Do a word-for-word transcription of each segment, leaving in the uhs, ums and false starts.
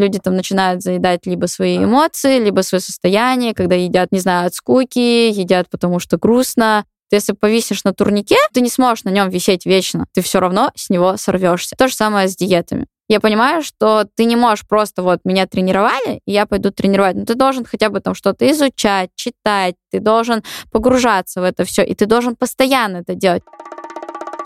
Люди там начинают заедать либо свои эмоции, либо свое состояние, когда едят, не знаю, от скуки, едят потому что грустно. Ты, если повисишь на турнике, ты не сможешь на нем висеть вечно. Ты все равно с него сорвешься. То же самое с диетами. Я понимаю, что ты не можешь просто вот меня тренировали, и я пойду тренировать. Но ты должен хотя бы там что-то изучать, читать, ты должен погружаться в это все, и ты должен постоянно это делать.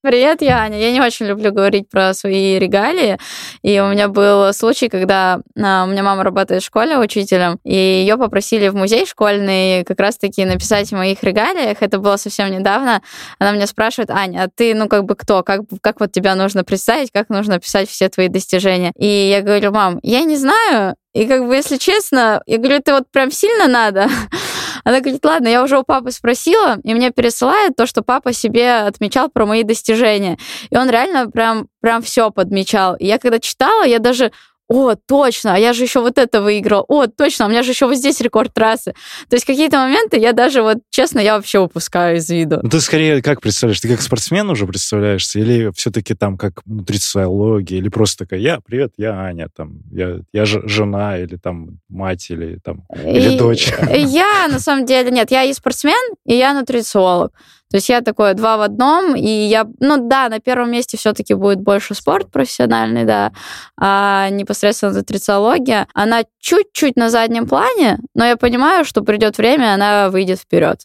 Привет, я Аня. Я не очень люблю говорить про свои регалии. И у меня был случай, когда а, у меня мама работает в школе учителем, и ее попросили в музей школьный как раз-таки написать о моих регалиях. Это было совсем недавно. Она меня спрашивает: Аня, а ты, ну, как бы кто? Как, как вот тебя нужно представить? Как нужно описать все твои достижения? И я говорю: мам, я не знаю. И как бы, если честно, я говорю, это вот прям сильно надо. Она говорит: ладно, я уже у папы спросила, и мне пересылают то, что папа себе отмечал про мои достижения. И он реально прям, прям все подмечал. И я когда читала, я даже... О, точно, а я же еще вот это выиграла. О, точно, у меня же еще вот здесь рекорд трассы. То есть какие-то моменты я даже, вот честно, я вообще упускаю из виду. Ну, ты скорее как представляешь? Ты как спортсмен уже представляешься? Или все-таки там как нутрициология? Или просто такая: я, привет, я Аня, там, я, я ж, жена, или там мать, или там, или и, дочь? Я, на самом деле, нет, я и спортсмен, и я нутрициолог. То есть я такое два в одном, и я... Ну да, на первом месте все-таки будет больше спорт профессиональный, да, а непосредственно нутрициология. Она чуть-чуть на заднем плане, но я понимаю, что придет время, она выйдет вперед.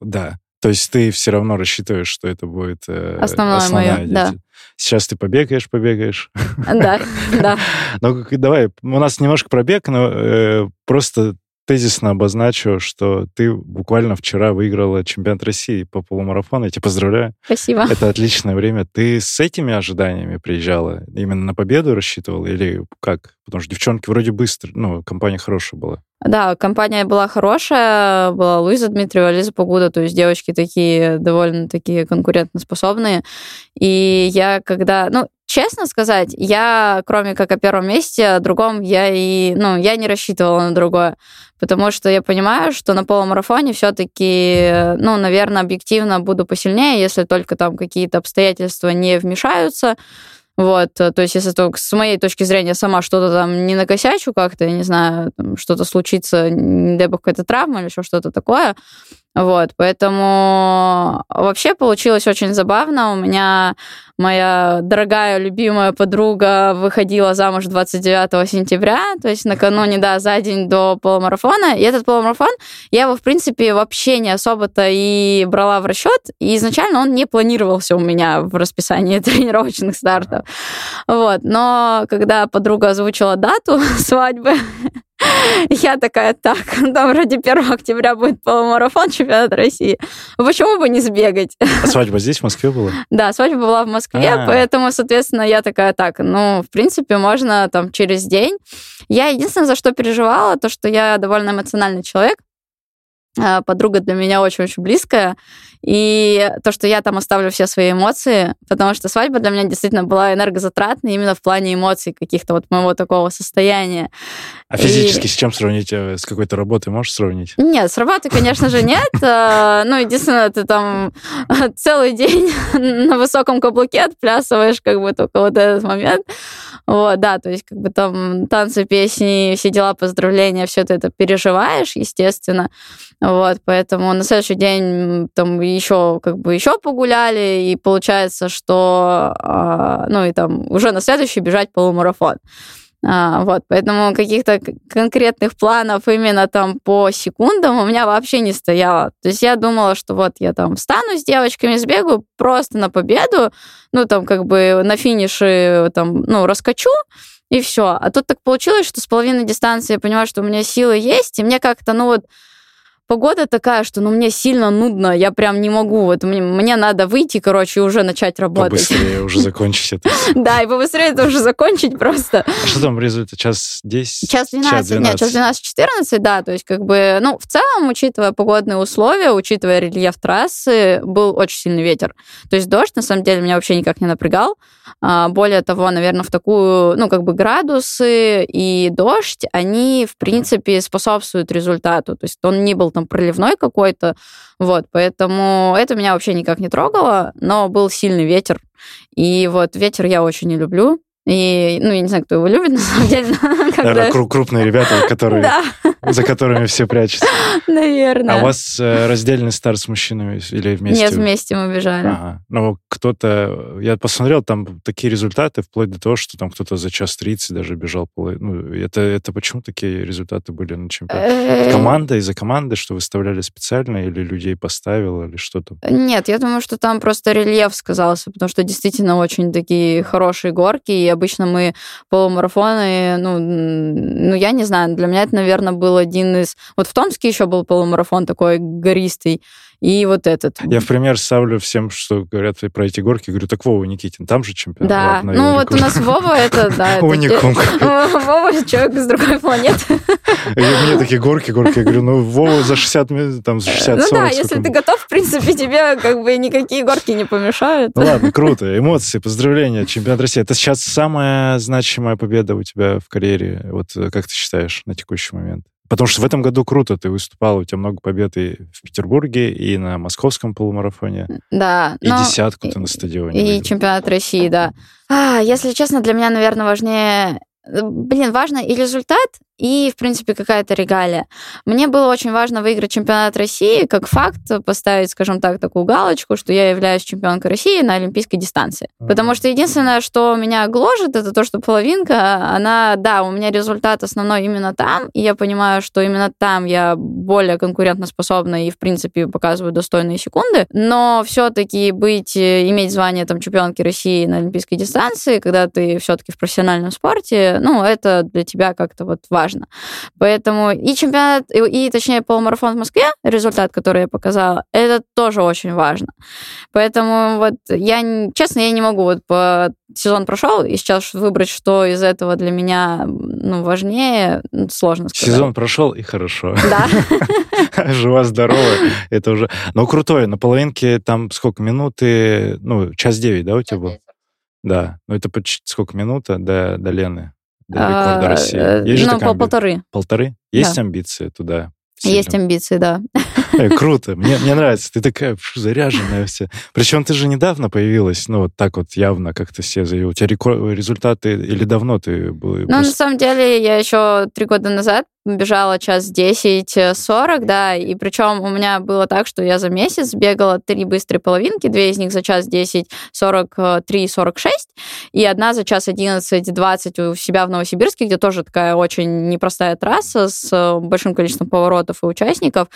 Да, то есть ты все равно рассчитываешь, что это будет э, основное основная моё, да. Сейчас ты побегаешь, побегаешь. Да, да. Ну давай, у нас немножко пробег, но просто... Тезисно обозначу, что ты буквально вчера выиграла чемпионат России по полумарафону. Я тебя поздравляю. Спасибо. Это отличное время. Ты с этими ожиданиями приезжала? Именно на победу рассчитывала или как? Потому что девчонки вроде быстро, ну, компания хорошая была. Да, компания была хорошая, была Луиза Дмитриева, Лиза Погуда, то есть девочки такие довольно такие конкурентоспособные. И я когда... ну честно сказать, я, кроме как о первом месте, о другом я и... Ну, я не рассчитывала на другое, потому что я понимаю, что на полумарафоне все-таки, ну, наверное, объективно буду посильнее, если только там какие-то обстоятельства не вмешаются. Вот, то есть если только с моей точки зрения сама что-то там не накосячу как-то, я не знаю, там, что-то случится, не дай бог, какая-то травма или еще что-то такое. Вот, поэтому вообще получилось очень забавно. У меня моя дорогая, любимая подруга выходила замуж двадцать девятого сентября, то есть накануне, да, за день до полумарафона. И этот полумарафон, я его, в принципе, вообще не особо-то и брала в расчет. И изначально он не планировался у меня в расписании тренировочных стартов. Вот, но когда подруга озвучила дату свадьбы, я такая: так, там вроде первого октября будет полумарафон, чемпионат России. Почему бы не сбегать? А свадьба здесь, в Москве, была? Да, свадьба была в Москве, А-а-а. поэтому, соответственно, я такая: так, ну, в принципе, можно там через день. Я единственное, за что переживала, то, что я довольно эмоциональный человек. Подруга для меня очень-очень близкая. И то, что я там оставлю все свои эмоции, потому что свадьба для меня действительно была энергозатратной именно в плане эмоций каких-то вот моего такого состояния. А физически и... с чем сравнить? С какой-то работой можешь сравнить? Нет, с работой, конечно же, нет. Ну, единственное, ты там целый день на высоком каблуке отплясываешь как бы только вот этот момент. Вот, да, то есть как бы там танцы, песни, все дела, поздравления, все ты это переживаешь, естественно. Вот, поэтому на следующий день там еще как бы еще погуляли, и получается, что, ну, и там уже на следующий бежать полумарафон. Вот, поэтому каких-то конкретных планов именно там по секундам у меня вообще не стояло. То есть я думала, что вот я там встану с девочками, сбегаю просто на победу, ну, там как бы на финише там, ну, раскачу, и все. А тут так получилось, что с половиной дистанции я понимаю, что у меня силы есть, и мне как-то, ну, вот погода такая, что ну мне сильно нудно, я прям не могу, вот мне, мне надо выйти, короче, и уже начать работать. Побыстрее уже закончить это. Да, и побыстрее это уже закончить просто. А что там результат? Час десять? Час двенадцать, нет, час двенадцать-четырнадцать, да, то есть как бы, ну, в целом, учитывая погодные условия, учитывая рельеф трассы, был очень сильный ветер. То есть дождь, на самом деле, меня вообще никак не напрягал. Более того, наверное, в такую, ну, как бы градусы и дождь, они, в принципе, способствуют результату. То есть он не был там проливной какой-то, вот, поэтому это меня вообще никак не трогало, но был сильный ветер, и вот ветер я очень не люблю, и, ну, я не знаю, кто его любит, на самом деле. Наверное, крупные ребята, которые, за которыми все прячутся. Наверное. А у вас раздельный старт с мужчинами или вместе? Нет, вместе мы бежали. Ага. Ну, кто-то... Я посмотрел, там такие результаты, вплоть до того, что там кто-то за час тридцать даже бежал. Ну, это, это почему такие результаты были на чемпионате? Команда из-за команды, что выставляли специально, или людей поставило, или что там? Нет, я думаю, что там просто рельеф сказался, потому что действительно очень такие хорошие горки, и обычно мы полумарафоны... Ну, ну, я не знаю, для меня это, наверное, был один из... Вот в Томске еще был полумарафон такой гористый, и вот этот. Я в пример ставлю всем, что говорят про эти горки, говорю, так Вова Никитин, там же чемпионат. Да, ну уникум. Вот у нас Вова это, да. Уникум. Вова человек с другой планеты. У меня такие горки, горки, я говорю, ну Вова за шестьдесят минут, там за шестьдесят сорок. Ну да, если ты готов, в принципе, тебе как бы никакие горки не помешают. Ну ладно, круто, эмоции, поздравления, чемпионат России. Это сейчас самая значимая победа у тебя в карьере, вот как ты считаешь на текущий момент? Потому что в этом году круто ты выступала, у тебя много побед и в Петербурге, и на московском полумарафоне, да, и десятку ты на стадионе. И выиграл. Чемпионат России, да. А, если честно, для меня, наверное, важнее... Блин, важно и результат, и, в принципе, какая-то регалия. Мне было очень важно выиграть чемпионат России, как факт, поставить, скажем так, такую галочку, что я являюсь чемпионкой России на олимпийской дистанции. Потому что единственное, что меня гложет, это то, что половинка, она, да, у меня результат основной именно там, и я понимаю, что именно там я более конкурентоспособна и, в принципе, показываю достойные секунды, но все-таки быть, иметь звание там чемпионки России на олимпийской дистанции, когда ты все-таки в профессиональном спорте, ну, это для тебя как-то вот важно. Поэтому и чемпионат, и, и точнее полумарафон в Москве, результат, который я показала, это тоже очень важно. Поэтому вот я, честно, я не могу вот по... сезон прошел, и сейчас выбрать, что из этого для меня ну, важнее, сложно сказать. Сезон прошел, и хорошо. Да. Жива-здорова, это уже... Но крутое, на половинке там сколько, минуты, ну, час девять, да, у тебя было? Да. Ну, это почти сколько, минута до, до Лены? Рекорда России. Есть ну, по полторы. Полторы? Есть да. Амбиции туда? Сильно? Есть амбиции, да. Круто, мне, мне нравится. Ты такая заряженная вся. Причем ты же недавно появилась, ну, вот так вот явно как-то все заявили. У тебя результаты или давно ты была? Ну, на самом деле, я еще три года назад бежала час десять сорок, да, и причем у меня было так, что я за месяц бегала три быстрые половинки, две из них за час десять сорок три сорок шесть, и одна за час одиннадцать двадцать у себя в Новосибирске, где тоже такая очень непростая трасса с большим количеством поворотов и участников,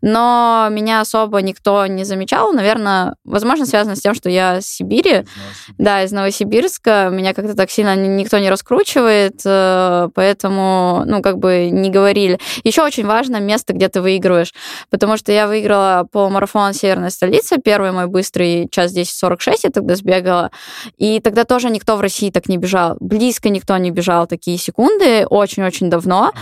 но меня особо никто не замечал, наверное, возможно, связано с тем, что я с Сибири, да, из Новосибирска, меня как-то так сильно никто не раскручивает, поэтому, ну, как бы не говорили. Еще очень важно место, где ты выигрываешь, потому что я выиграла полумарафон «Северная столица», первый мой быстрый час десять сорок шесть я тогда сбегала, и тогда тоже никто в России так не бежал, близко никто не бежал такие секунды, очень-очень давно,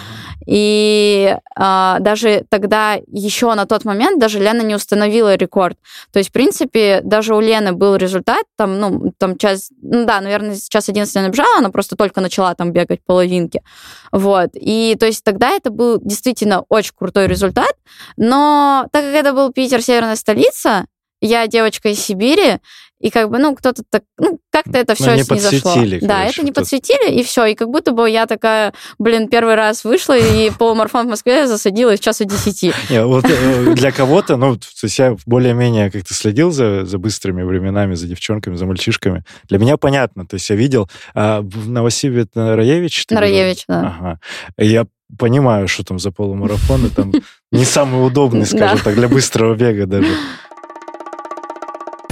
и а, даже тогда, еще на тот момент, даже Лена не установила рекорд, то есть, в принципе, даже у Лены был результат, там, ну, там час, ну, да, наверное, час одиннадцать она бежала, она просто только начала там бегать половинки, вот, и, то есть, тогда это был действительно очень крутой результат, но так как это был Питер, северная столица, я девочка из Сибири, и как бы, ну, кто-то так, ну, как-то это все снизошло. Да, короче, это не подсветили, и все. И как будто бы я такая, блин, первый раз вышла, и полумарафон в Москве засадилась в час о десяти. Вот для кого-то, ну, то есть я более-менее как-то следил за, за быстрыми временами, за девчонками, за мальчишками. Для меня понятно, то есть я видел а в Новосибе Нараевич? Нараевич, да. Ага. Я понимаю, что там за полумарафоны, там не самый удобный, скажем так, для быстрого бега даже.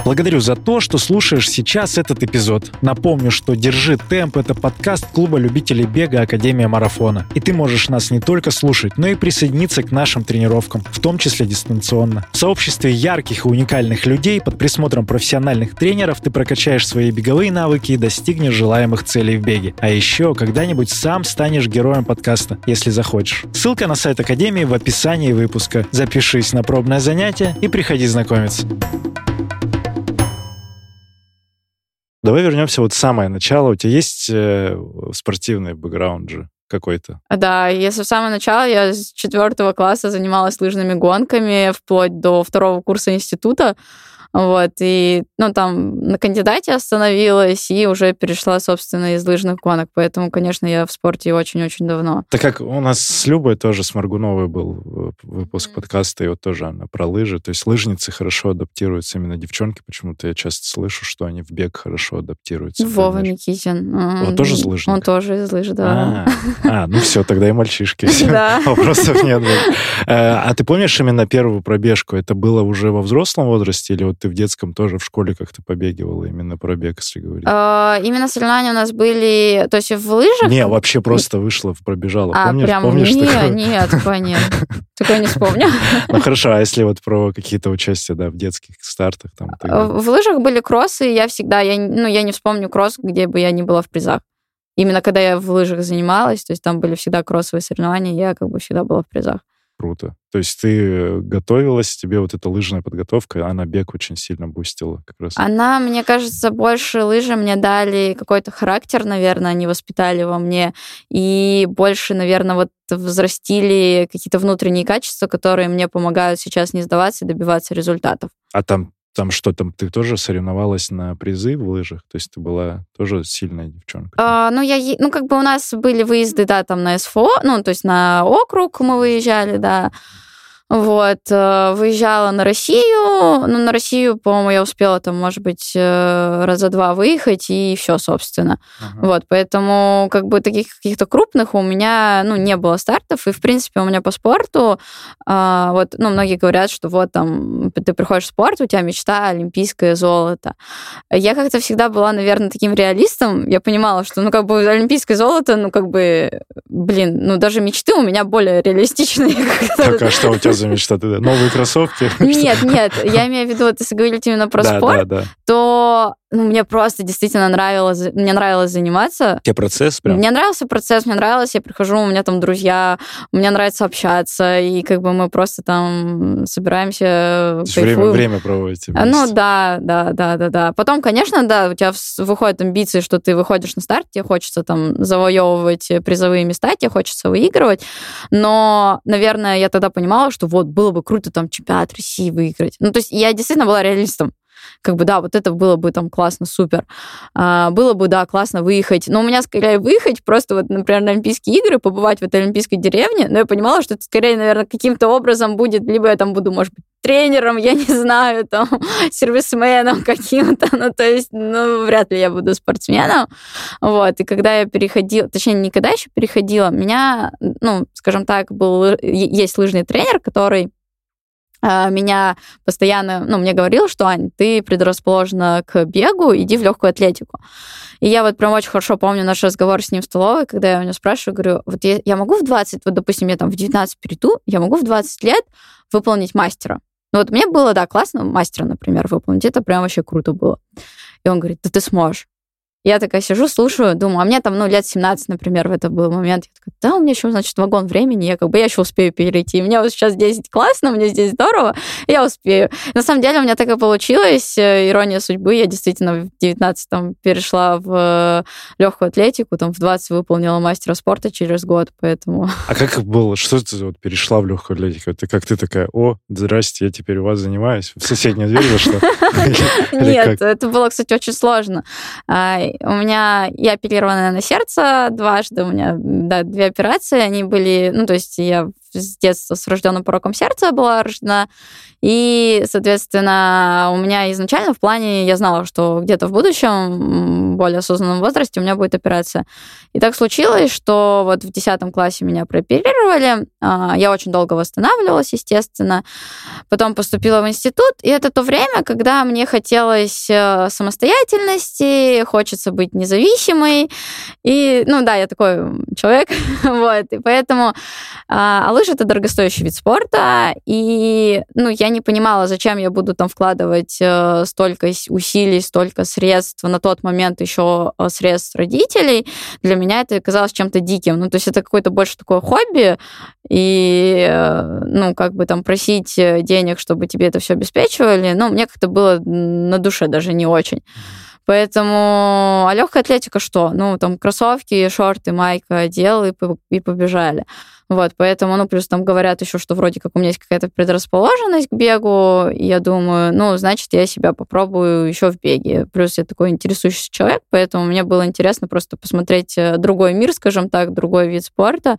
Благодарю за то, что слушаешь сейчас этот эпизод. Напомню, что «Держи темп» — это подкаст клуба любителей бега Академия марафона. И ты можешь нас не только слушать, но и присоединиться к нашим тренировкам, в том числе дистанционно. В сообществе ярких и уникальных людей под присмотром профессиональных тренеров ты прокачаешь свои беговые навыки и достигнешь желаемых целей в беге. А еще когда-нибудь сам станешь героем подкаста, если захочешь. Ссылка на сайт Академии в описании выпуска. Запишись на пробное занятие и приходи знакомиться. Давай вернемся вот в самое начало. У тебя есть э, спортивный бэкграунд же какой-то? Да, если в самое начало, я с четвертого класса занималась лыжными гонками вплоть до второго курса института. Вот, и, ну, там на кандидате остановилась и уже перешла, собственно, из лыжных гонок. Поэтому, конечно, я в спорте очень-очень давно. Так как у нас с Любой тоже, с Маргуновой был выпуск mm-hmm. подкаста, и вот тоже она про лыжи. То есть лыжницы хорошо адаптируются, именно девчонки. Почему-то я часто слышу, что они в бег хорошо адаптируются. Вова Никитин. Он, он тоже из лыжных? Он тоже из лыж, да. А, ну все, тогда и мальчишки. Вопросов нет. А ты помнишь именно первую пробежку? Это было уже во взрослом возрасте или вот ты в детском тоже в школе как-то побегивала именно про бег, если говорить? А, именно соревнования у нас были, то есть в лыжах? Не, вообще просто вышла, пробежала. А, помнишь, прям? Помнишь, не, такое? Нет, понятно. Такое не вспомню. Ну хорошо, а если вот про какие-то участия, да, в детских стартах? Там, в лыжах были кроссы, я всегда, я, ну, я не вспомню кросс, где бы я не была в призах. Именно когда я в лыжах занималась, то есть там были всегда кроссовые соревнования, я как бы всегда была в призах. Круто. То есть ты готовилась, тебе вот эта лыжная подготовка, она бег очень сильно бустила как раз. Она, мне кажется, больше лыжи мне дали какой-то характер, наверное, они воспитали во мне, и больше, наверное, вот взрастили какие-то внутренние качества, которые мне помогают сейчас не сдаваться и добиваться результатов. А там Там что, там ты тоже соревновалась на призы в лыжах? То есть ты была тоже сильная девчонка? А, ну, я, ну, как бы у нас были выезды, да, там на СФО, ну, то есть на округ мы выезжали, да. Вот, выезжала на Россию, ну, на Россию, по-моему, я успела там, может быть, раза два выехать, и все, собственно. Ага. Вот, поэтому, как бы, таких каких-то крупных у меня, ну, не было стартов, и, в принципе, у меня по спорту, вот, ну, многие говорят, что вот, там, ты приходишь в спорт, у тебя мечта олимпийское золото. Я как-то всегда была, наверное, таким реалистом, я понимала, что, ну, как бы, олимпийское золото, ну, как бы, блин, ну, даже мечты у меня более реалистичные. Так, а что у тебя мечта? Новые кроссовки? Нет, нет, я имею в виду, вот, если говорить именно про да, спорт, да, да. то ну, мне просто действительно нравилось, мне нравилось заниматься. Тебе процесс прям? Мне нравился процесс, мне нравилось, я прихожу, у меня там друзья, мне нравится общаться, и как бы мы просто там собираемся, кайфуем. Время, время проводите вместе. Ну да, да, да, да, да. Потом, конечно, да, у тебя выходят амбиции, что ты выходишь на старт, тебе хочется там завоевывать призовые места, тебе хочется выигрывать, но, наверное, я тогда понимала, что вот, было бы круто там чемпионат России выиграть. Ну, то есть я действительно была реалистом. Как бы, да, вот это было бы там классно, супер. А, было бы, да, классно выехать. Но у меня скорее выехать просто, вот, например, на Олимпийские игры, побывать в этой олимпийской деревне, но я понимала, что это скорее, наверное, каким-то образом будет, либо я там буду, может быть, тренером, я не знаю, там, сервисменом каким-то, ну, то есть, ну, вряд ли я буду спортсменом. Вот, и когда я переходила, точнее, никогда еще переходила, меня, ну, скажем так, был, есть лыжный тренер, который меня постоянно, ну, мне говорил, что, Ань, ты предрасположена к бегу, иди в легкую атлетику. И я вот прям очень хорошо помню наш разговор с ним в столовой, когда я у него спрашиваю, говорю, вот я, я могу в двадцать, вот, допустим, я там в девятнадцать перейду, я могу в двадцать лет выполнить мастера. Ну, вот мне было, да, классно мастера, например, выполнить, это прям вообще круто было. И он говорит, да ты сможешь. Я такая сижу, слушаю, думаю, а мне там, ну, лет семнадцать, например, в это был момент. Я такая, да, у меня еще, значит, вагон времени, я как бы, я еще успею перейти. У меня вот сейчас десять классно, мне здесь здорово, я успею. На самом деле у меня так и получилось, ирония судьбы, я действительно в девятнадцать там перешла в легкую атлетику, там в двадцать выполнила мастера спорта через год, поэтому... А как было, что ты вот перешла в легкую атлетику? Это как ты такая, о, здрасте, я теперь у вас занимаюсь? В соседнюю дверь зашла? Нет, это было, кстати, очень сложно. У меня, я оперированная на сердце дважды, у меня, да, две операции, они были, ну, то есть я с детства с врожденным пороком сердца была рождена, и, соответственно, у меня изначально в плане, я знала, что где-то в будущем, в более осознанном возрасте у меня будет операция. И так случилось, что вот в десятом классе меня прооперировали, Я очень долго восстанавливалась, естественно. Потом поступила в институт, и это то время, когда мне хотелось самостоятельности, хочется быть независимой. И, ну да, я такой человек, вот, и поэтому... А лыжи — это дорогостоящий вид спорта, и, ну, я не понимала, зачем я буду там вкладывать столько усилий, столько средств, на тот момент еще средств родителей. Для меня это казалось чем-то диким. Ну, то есть это какое-то больше такое хобби, и, ну, как бы там просить денег, чтобы тебе это все обеспечивали, ну, мне как-то было на душе даже не очень. Поэтому, а легкая атлетика что? Ну, там кроссовки, шорты, майка одел и, и побежали. Вот, поэтому, ну, плюс там говорят еще, что вроде как у меня есть какая-то предрасположенность к бегу, и я думаю, ну, значит, я себя попробую еще в беге. Плюс я такой интересующийся человек, поэтому мне было интересно просто посмотреть другой мир, скажем так, другой вид спорта,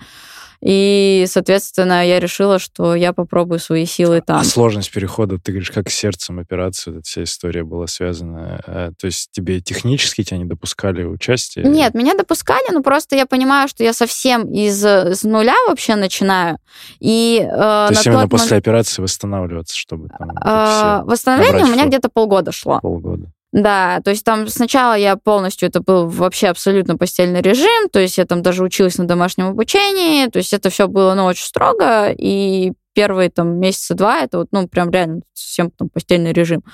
и, соответственно, я решила, что я попробую свои силы там. А сложность перехода, ты говоришь, как с сердцем операцию, эта вся история была связана, то есть тебе технически тебя не допускали участие? Нет, меня допускали, но просто я понимаю, что я совсем из, из нуля вообще начинаю. И, э, то есть именно после момент... операции восстанавливаться, чтобы там... Э, восстановление у меня где-то полгода шло. Полгода. Да, то есть там сначала я полностью, это был вообще абсолютно постельный режим, то есть я там даже училась на домашнем обучении, то есть это все было, ну, очень строго, и первые там месяца два, это вот, ну, прям реально совсем там постельный режим.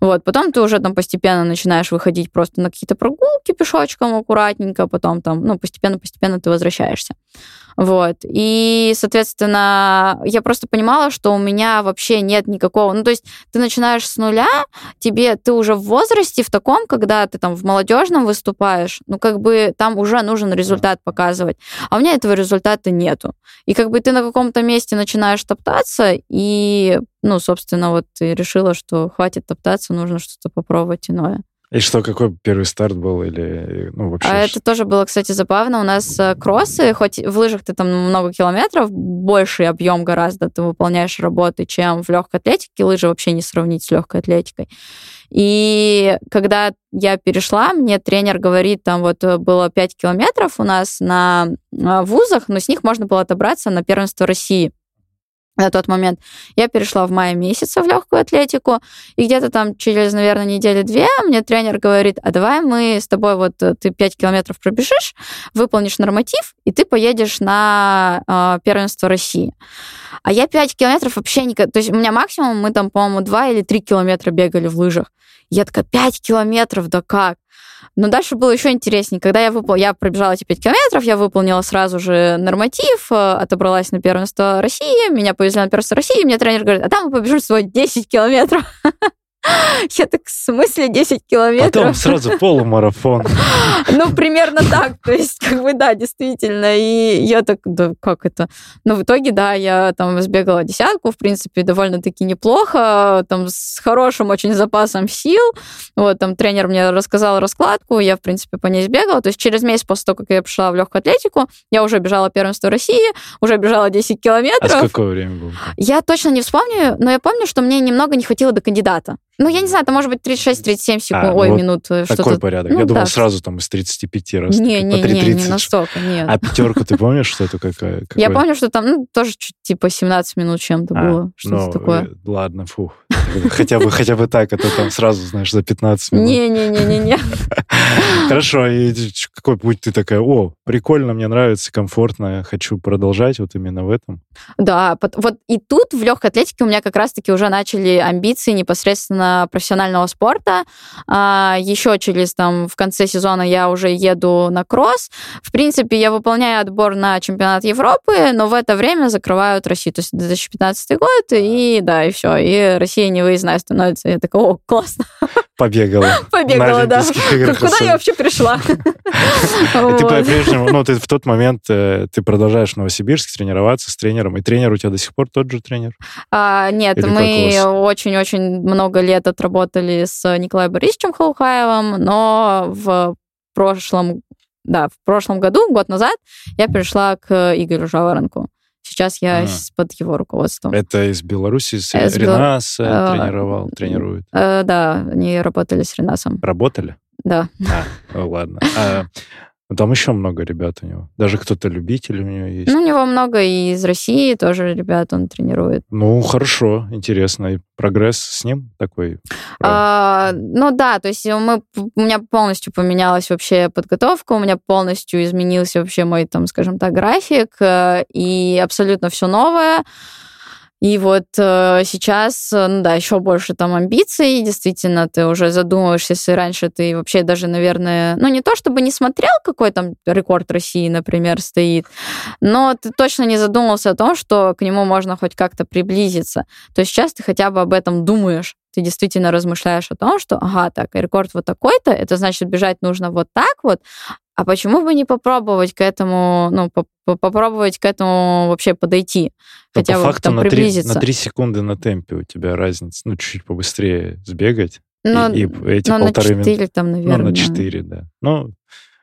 Вот, потом ты уже там постепенно начинаешь выходить просто на какие-то прогулки пешочком аккуратненько, потом там, ну, постепенно-постепенно ты возвращаешься. Вот, и, соответственно, я просто понимала, что у меня вообще нет никакого, ну, то есть ты начинаешь с нуля, тебе, ты уже в возрасте в таком, когда ты там в молодежном выступаешь, ну, как бы там уже нужен результат показывать, а у меня этого результата нету, и как бы ты на каком-то месте начинаешь топтаться, и, ну, собственно, вот ты решила, что хватит топтаться, нужно что-то попробовать иное. И что, какой первый старт был? Или, ну, вообще... А это тоже было, кстати, забавно. У нас кроссы, хоть в лыжах ты там много километров, больший объем гораздо ты выполняешь работы, чем в легкой атлетике. Лыжи вообще не сравнить с легкой атлетикой. И когда я перешла, мне тренер говорит, там вот было пять километров у нас на вузах, но с них можно было отобраться на первенство России. На тот момент я перешла в мае месяце в легкую атлетику, и где-то там через, наверное, недели-две мне тренер говорит, а давай мы с тобой, вот ты пять километров пробежишь, выполнишь норматив, и ты поедешь на э, первенство России. А я пять километров вообще не... То есть у меня максимум, мы там, по-моему, два или три километра бегали в лыжах. Я такая, пять километров, да как? Но дальше было еще интереснее. Когда я, выпол... я пробежала эти пять километров, я выполнила сразу же норматив, отобралась на первенство России, меня повезли на первенство России, и мне тренер говорит, а там мы побежим всего десять километров. Я так, в смысле десять километров? Потом сразу полумарафон. Ну, примерно так. То есть, как бы, да, действительно. И я так, да, как это? Ну, в итоге, да, я там сбегала десятку, в принципе, довольно-таки неплохо, там, с хорошим очень запасом сил. Вот, там, тренер мне рассказал раскладку, я, в принципе, по ней сбегала. То есть, через месяц после того, как я пришла в легкую атлетику, я уже бежала первенство России, уже бежала десять километров. А сколько времени было? Я точно не вспомню, но я помню, что мне немного не хватило до кандидата. Ну, я не знаю, это может быть тридцать шесть тридцать семь секунд, а, ой, вот минут. Такой что-то... порядок. Ну, я да. думал, сразу там из тридцати пяти раз. Не, не, не, не настолько, нет. А пятерку ты помнишь, что это какая? Какой? Я помню, что там, ну, тоже чуть типа семнадцать минут чем-то а, было, что-то ну, такое. Ладно, фух. Хотя бы, хотя бы так, а то там сразу, знаешь, за пятнадцать минут. Не-не-не-не-не. Хорошо, и какой путь ты такая, о, прикольно, мне нравится, комфортно, хочу продолжать вот именно в этом? Да, вот и тут в легкой атлетике у меня как раз-таки уже начали амбиции непосредственно профессионального спорта. Еще через, там, в конце сезона я уже еду на кросс. В принципе, я выполняю отбор на чемпионат Европы, но в это время закрывают Россию. То есть две тысячи пятнадцатый год, и да, и все, и Россия не выездная становится. Я такая, о, классно. Побегала. Побегала, да. Куда я вообще пришла? Ты по-прежнему, ну, ты в тот момент, ты продолжаешь в Новосибирске тренироваться с тренером, и тренер у тебя до сих пор тот же тренер? Нет, мы очень-очень много лет отработали с Николаем Борисовичем Хаухаевым, но в прошлом, да, в прошлом году, год назад, я перешла к Игорю Жаворенку. Сейчас я а. под его руководством. Это из Беларуси, с из Ренас Бел... тренировал, тренирует? Да, они работали с Ренасом. Работали? Да. А, ну, ладно. А, Ну, там еще много ребят у него. Даже кто-то любитель у него есть. Ну, у него много и из России тоже ребят он тренирует. Ну, хорошо, интересно. И прогресс с ним такой? А, ну, да, то есть мы, у меня полностью поменялась вообще подготовка, у меня полностью изменился вообще мой, там, скажем так, график, и абсолютно все новое. И вот э, сейчас, ну да, еще больше там амбиций, действительно, ты уже задумываешься, если раньше ты вообще даже, наверное, ну не то чтобы не смотрел, какой там рекорд России, например, стоит, но ты точно не задумывался о том, что к нему можно хоть как-то приблизиться. То есть сейчас ты хотя бы об этом думаешь. Ты действительно размышляешь о том, что, ага, так, рекорд вот такой-то, это значит, бежать нужно вот так вот, а почему бы не попробовать к этому, ну, попробовать к этому вообще подойти, но хотя бы там приблизиться. По факту на три секунды на темпе у тебя разница, ну, чуть-чуть побыстрее сбегать, но, и, и эти полторы минуты. на четыре там, наверное. Ну, на четыре, да. Ну,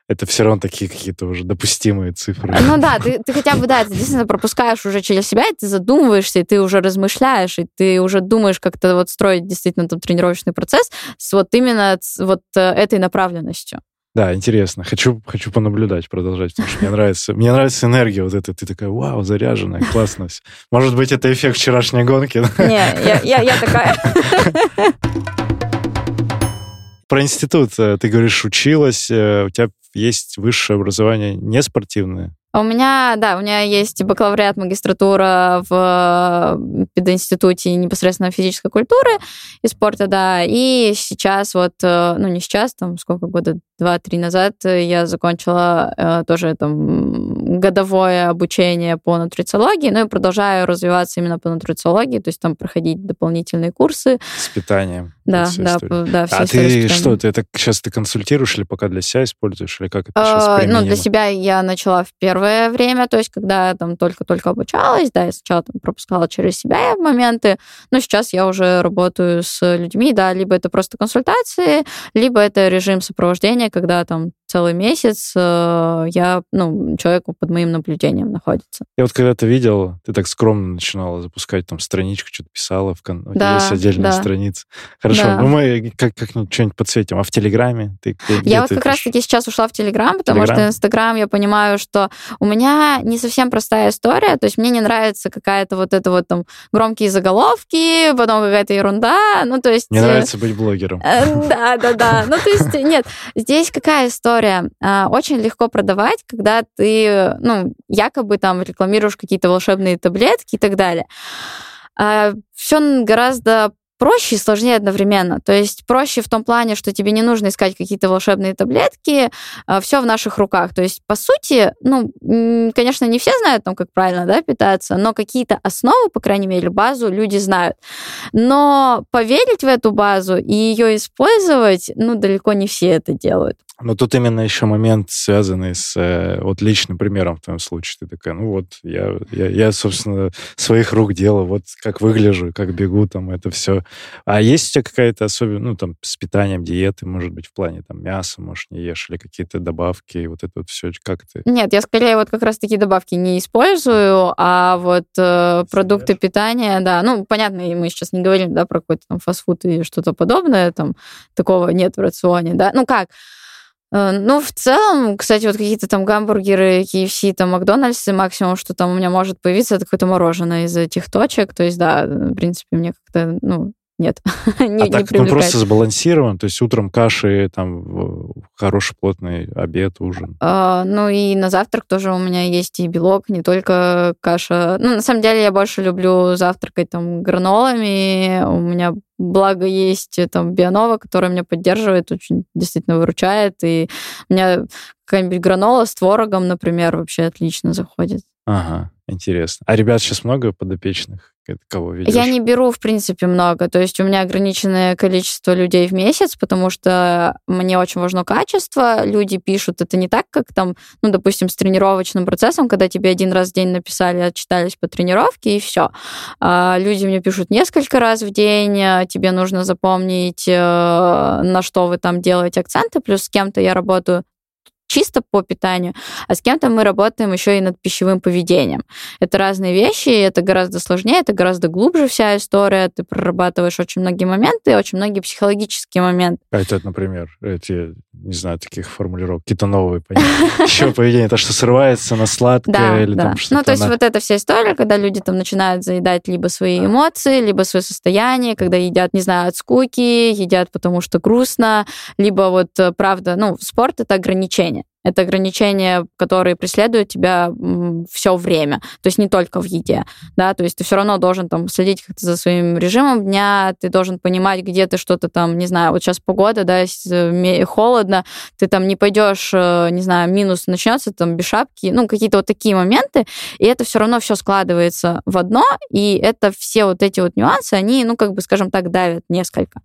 это все равно такие какие-то уже допустимые цифры. Ну да, ты, ты хотя бы, да, ты действительно пропускаешь уже через себя, и ты задумываешься, и ты уже размышляешь, и ты уже думаешь как-то вот строить действительно там тренировочный процесс с вот именно вот этой направленностью. Да, интересно. Хочу, хочу понаблюдать, продолжать, потому что мне нравится. Мне нравится энергия вот эта. Ты такая, вау, заряженная, классно. Может быть, это эффект вчерашней гонки? Не, я такая... Про институт. Ты говоришь, училась, у тебя есть высшее образование не спортивное? У меня, да, у меня есть бакалавриат, магистратура в пединституте непосредственно физической культуры и спорта, да, и сейчас вот, ну не сейчас, там сколько, года два-три назад я закончила тоже там годовое обучение по нутрициологии, ну и продолжаю развиваться именно по нутрициологии, то есть там проходить дополнительные курсы. С питанием. Да, да, да. А ты что, ты это сейчас ты консультируешь или пока для себя используешь, или как это сейчас применимо? Ну, для себя я начала в первый время, то есть когда я там только-только обучалась, да, я сначала там пропускала через себя моменты, но сейчас я уже работаю с людьми, да, либо это просто консультации, либо это режим сопровождения, когда там целый месяц э, я, ну, человеку под моим наблюдением находится. Я вот когда-то видел, ты так скромно начинала запускать там страничку, что-то писала, в кон... да, есть отдельная да. страница. Хорошо, да. Ну мы как- как-нибудь что-нибудь подсветим. А в Телеграме? Ты, где, где я ты вот как раз-таки сейчас ушла в Телеграм, потому Телеграм? что Инстаграм, я понимаю, что у меня не совсем простая история, то есть мне не нравится какая-то вот эта вот там громкие заголовки, потом какая-то ерунда, ну то есть... Мне нравится быть блогером. Да-да-да, ну то есть нет, здесь какая история? Очень легко продавать, когда ты, ну, якобы там рекламируешь какие-то волшебные таблетки и так далее. Все гораздо проще и сложнее одновременно. То есть проще в том плане, что тебе не нужно искать какие-то волшебные таблетки, все в наших руках. То есть, по сути, ну, конечно, не все знают, там, как правильно, да, питаться, но какие-то основы, по крайней мере, базу люди знают. Но поверить в эту базу и ее использовать, ну, далеко не все это делают. Но тут именно еще момент, связанный с вот личным примером в твоем случае. Ты такая, ну вот, я, я, я, собственно, своих рук делаю, вот как выгляжу, как бегу, там, это все. А есть у тебя какая-то особенность, ну, там, с питанием, диеты, может быть, в плане, там, мяса, может, не ешь, или какие-то добавки, вот это вот все, как ты? Нет, я, скорее, вот как раз-таки добавки не использую, а вот э, продукты питания, да, ну, понятно, мы сейчас не говорим, да, про какой-то там фастфуд и что-то подобное, там, такого нет в рационе, да, ну, как? Ну, в целом, кстати, вот какие-то там гамбургеры, кей эф си, там, Макдональдсы, максимум, что там у меня может появиться, это какое-то мороженое из этих точек. То есть, да, в принципе, мне как-то, ну, нет, не, а не так привлекает. Ну, просто сбалансирован, то есть утром каши, там, хороший плотный обед, ужин. А, ну, и на завтрак тоже у меня есть и белок, не только каша. Ну, на самом деле, я больше люблю завтракать, там, гранолами, у меня... Благо есть там Бионова, которая меня поддерживает, очень действительно выручает. И у меня какая-нибудь гранола с творогом, например, вообще отлично заходит. Ага, интересно. А ребят сейчас много подопечных? Кого ведешь? Я не беру, в принципе, много. То есть у меня ограниченное количество людей в месяц, потому что мне очень важно качество. Люди пишут, это не так, как там, ну, допустим, с тренировочным процессом, когда тебе один раз в день написали, отчитались по тренировке, и все. А люди мне пишут несколько раз в день, тебе нужно запомнить, на что вы там делаете акценты, плюс с кем-то я работаю чисто по питанию, а с кем-то мы работаем еще и над пищевым поведением. Это разные вещи, это гораздо сложнее, это гораздо глубже вся история, ты прорабатываешь очень многие моменты, очень многие психологические моменты. А это, например, эти, не знаю, таких формулировок, какие-то новые понятия. Еще поведение, то, что срывается на сладкое или там что-то. Ну, то есть вот эта вся история, когда люди там начинают заедать либо свои эмоции, либо свое состояние, когда едят, не знаю, от скуки, едят потому что грустно, либо вот, правда, ну, спорт — это ограничение. Это ограничения, которые преследуют тебя все время, то есть не только в еде, да, то есть ты все равно должен там следить как-то за своим режимом дня, ты должен понимать, где ты что-то там, не знаю, вот сейчас погода, да, холодно, ты там не пойдешь, не знаю, минус начнется там без шапки, ну, какие-то вот такие моменты, и это все равно все складывается в одно, и это все вот эти вот нюансы, они, ну, как бы, скажем так, давят несколько.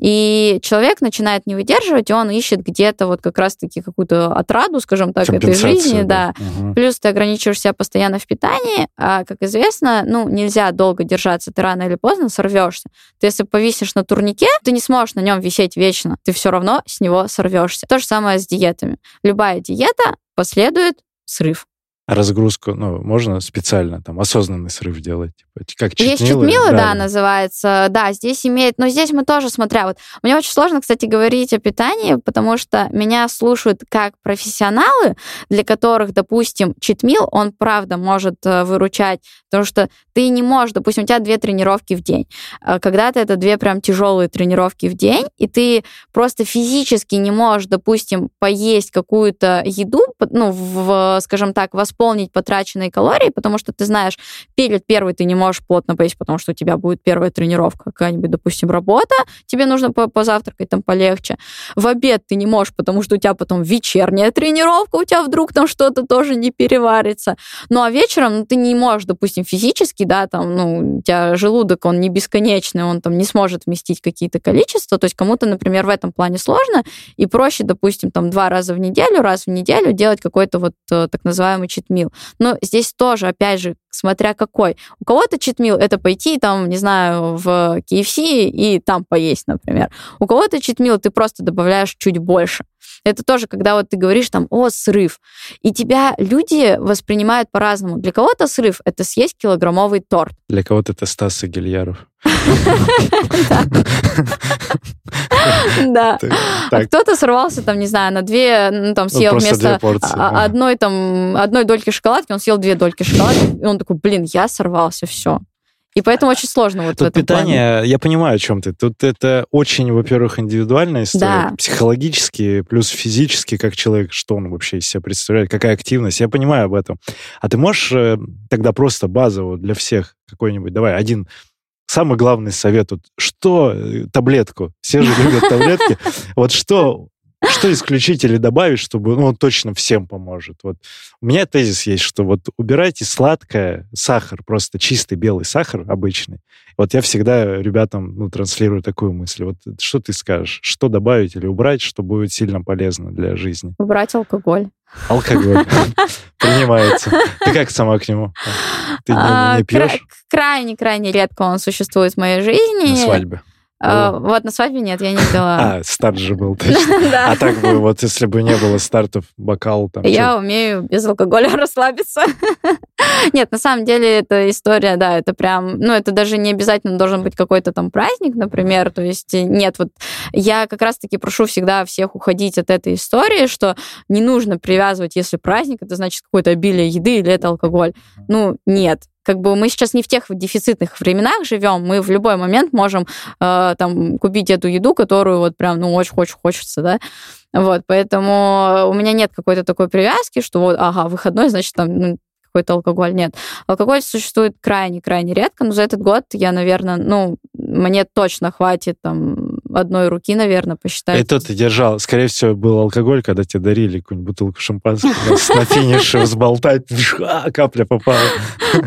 И человек начинает не выдерживать, и он ищет где-то вот как раз-таки какую-то отраду, скажем так, этой жизни, да. да. Угу. Плюс ты ограничиваешь себя постоянно в питании, а, как известно, ну, нельзя долго держаться, ты рано или поздно сорвешься. Ты, если повиснешь на турнике, ты не сможешь на нем висеть вечно, ты все равно с него сорвешься. То же самое с диетами. Любая диета последует срыв. Разгрузку, ну, можно специально, там, осознанный срыв делать? Типа, как читмилы, есть читмилы, да, называется. Да, здесь имеет... Но здесь мы тоже, смотря... вот мне очень сложно, кстати, говорить о питании, потому что меня слушают как профессионалы, для которых, допустим, читмил, он, правда, может выручать, потому что ты не можешь... Допустим, у тебя две тренировки в день. Когда-то это две прям тяжелые тренировки в день, и ты просто физически не можешь, допустим, поесть какую-то еду, ну, в, скажем так, воспользоваться, полнить потраченные калории, потому что ты знаешь, перед первой ты не можешь плотно поесть, потому что у тебя будет первая тренировка, какая-нибудь, допустим, работа, тебе нужно позавтракать там полегче. В обед ты не можешь, потому что у тебя потом вечерняя тренировка, у тебя вдруг там что-то тоже не переварится. Ну, а вечером ну, ты не можешь, допустим, физически, да, там, ну, у тебя желудок, он не бесконечный, он там не сможет вместить какие-то количества, то есть кому-то, например, в этом плане сложно, и проще, допустим, там, два раза в неделю, раз в неделю делать какой-то вот так называемый чит мил. Но здесь тоже, опять же, смотря какой. У кого-то читмил — это пойти, там, не знаю, в кей эф си и там поесть, например. У кого-то читмил — ты просто добавляешь чуть больше. Это тоже, когда вот ты говоришь там о срыв. И тебя люди воспринимают по-разному. Для кого-то срыв — это съесть килограммовый торт. Для кого-то это Стас Игильяров. Да. А кто-то сорвался там, не знаю, на две, ну там съел вместо одной там, одной дольки шоколадки, он съел две дольки шоколадки, и он такой, блин, я сорвался, все. И поэтому очень сложно вот тут в этом питание, плане. Я понимаю, о чем ты. Тут это очень, во-первых, индивидуальная история, да. Психологически, плюс физически, как человек, что он вообще из себя представляет, какая активность. Я понимаю об этом. А ты можешь тогда просто базово для всех какой-нибудь, давай, один самый главный совет, вот, что таблетку, все же любят таблетки, вот что... Что исключить или добавить, чтобы ну, он точно всем поможет? Вот. У меня тезис есть, что вот убирайте сладкое, сахар, просто чистый белый сахар обычный. Вот я всегда ребятам ну, транслирую такую мысль. Вот что ты скажешь? Что добавить или убрать, что будет сильно полезно для жизни? Убрать алкоголь. Алкоголь. Принимается. Ты как сама к нему? Ты не пьешь? Крайне-крайне редко он существует в моей жизни. На свадьбе. Uh, вот на свадьбе нет, я не пила. А, старт же был, точно. А так бы, вот если бы не было стартов, бокал там... Я умею без алкоголя расслабиться. Нет, на самом деле эта история, да, это прям... Ну, это даже не обязательно должен быть какой-то там праздник, например. То есть нет, вот я как раз-таки прошу всегда всех уходить от этой истории, что не нужно привязывать, если праздник, это значит какое-то обилие еды или это алкоголь. Ну, нет. Как бы мы сейчас не в тех дефицитных временах живем, мы в любой момент можем э, там, купить эту еду, которую вот прям, ну, очень хочется, хочется, да. Вот, поэтому у меня нет какой-то такой привязки, что вот, ага, выходной, значит, там, ну, какой-то алкоголь. Нет. Алкоголь существует крайне-крайне редко, но за этот год я, наверное, ну, мне точно хватит там одной руки, наверное, посчитать. И то ты держал. Скорее всего, был алкоголь, когда тебе дарили какую-нибудь бутылку шампанского, на финише взболтать, капля попала.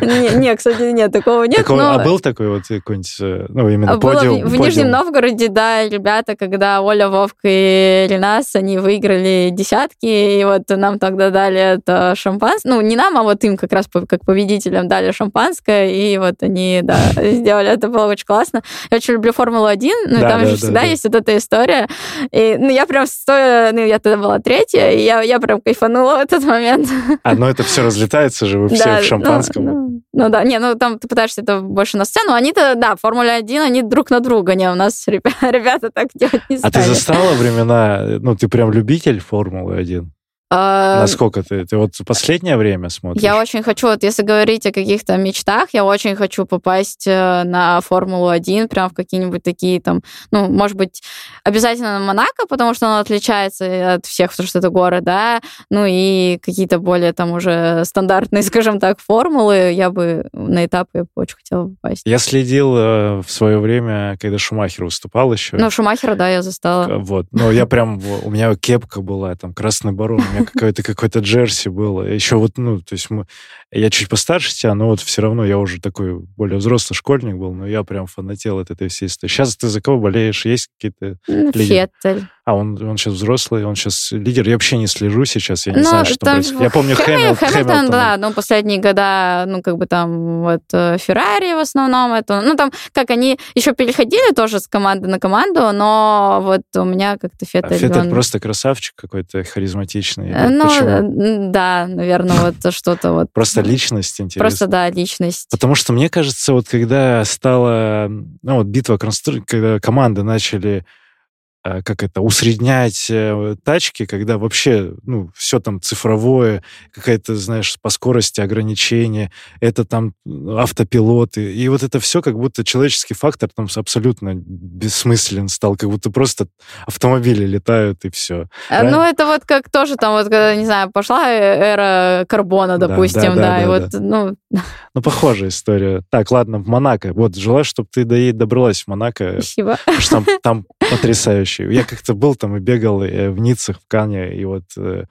Не, кстати, нет, такого нет. А был такой вот какой-нибудь, ну, именно подиум? В Нижнем Новгороде, да, ребята, когда Оля, Вовка и Ренас, они выиграли десятки, и вот нам тогда дали это шампанское. Ну, не нам, а вот им как раз как победителям дали шампанское, и вот они, да, сделали. Это было очень классно. Я очень люблю Формулу-один, но там же всегда да, есть вот эта история. И, ну, я прям стоя, ну, я тогда была третья, и я, я прям кайфанула в этот момент. Одно это все разлетается же, вы все да, в шампанском. Ну, ну, ну да, не, ну там ты пытаешься это больше на сцену, они-то, да, Формула один, они друг на друга, не, у нас ребята, ребята так делать не стали. А ты застала времена, ну, ты прям любитель Формулы один? Насколько ты? Ты вот в последнее время смотришь? Я очень хочу, вот если говорить о каких-то мечтах, я очень хочу попасть на Формулу один, прям в какие-нибудь такие там, ну, может быть, обязательно на Монако, потому что оно отличается от всех, потому что это город, да, ну и какие-то более там уже стандартные, скажем так, формулы, я бы на этапы очень хотела попасть. Я следил в свое время, когда Шумахер выступал еще. Ну, Шумахера, да, я застала. Вот, ну, я прям, у меня кепка была, там, красный барон, у меня какой-то какой-то джерси был. Еще вот, ну, то есть мы... Я чуть постарше тебя, но вот все равно я уже такой более взрослый школьник был, но я прям фанател от этой всей истории. Сейчас ты за кого болеешь? Есть какие-то лидеры? Феттель. А он, он сейчас взрослый, он сейчас лидер. Я вообще не слежу сейчас, я не но знаю, что там... происходит. Я помню Хэмилтон. Хэмилтон, да, ну, последние года, ну, как бы там вот Феррари в основном, это, ну, там, как они еще переходили тоже с команды на команду, но вот у меня как-то Феттель... А Феттель он... просто красавчик какой-то, харизматичный. Ну, почему? Да, наверное, вот что-то вот. Просто личность интересна. Просто, да, личность. Потому что, мне кажется, вот когда стала, ну, вот битва конструкторов, когда команды начали, как это, усреднять тачки, когда вообще, ну, все там цифровое, какая-то, знаешь, по скорости ограничения, это там автопилоты, и вот это все как будто человеческий фактор там абсолютно бессмыслен стал, как будто просто автомобили летают и все. А, ну, это вот как тоже там, вот, когда, не знаю, пошла эра карбона, допустим, да, да, да, да и да, вот, да. ну... Ну, похожая история. Так, ладно, в Монако. Вот, желаю, чтобы ты до ей добралась в Монако. Спасибо. Потому что там, там потрясающе. Я как-то был там и бегал в Ниццах, в Кане, и вот э,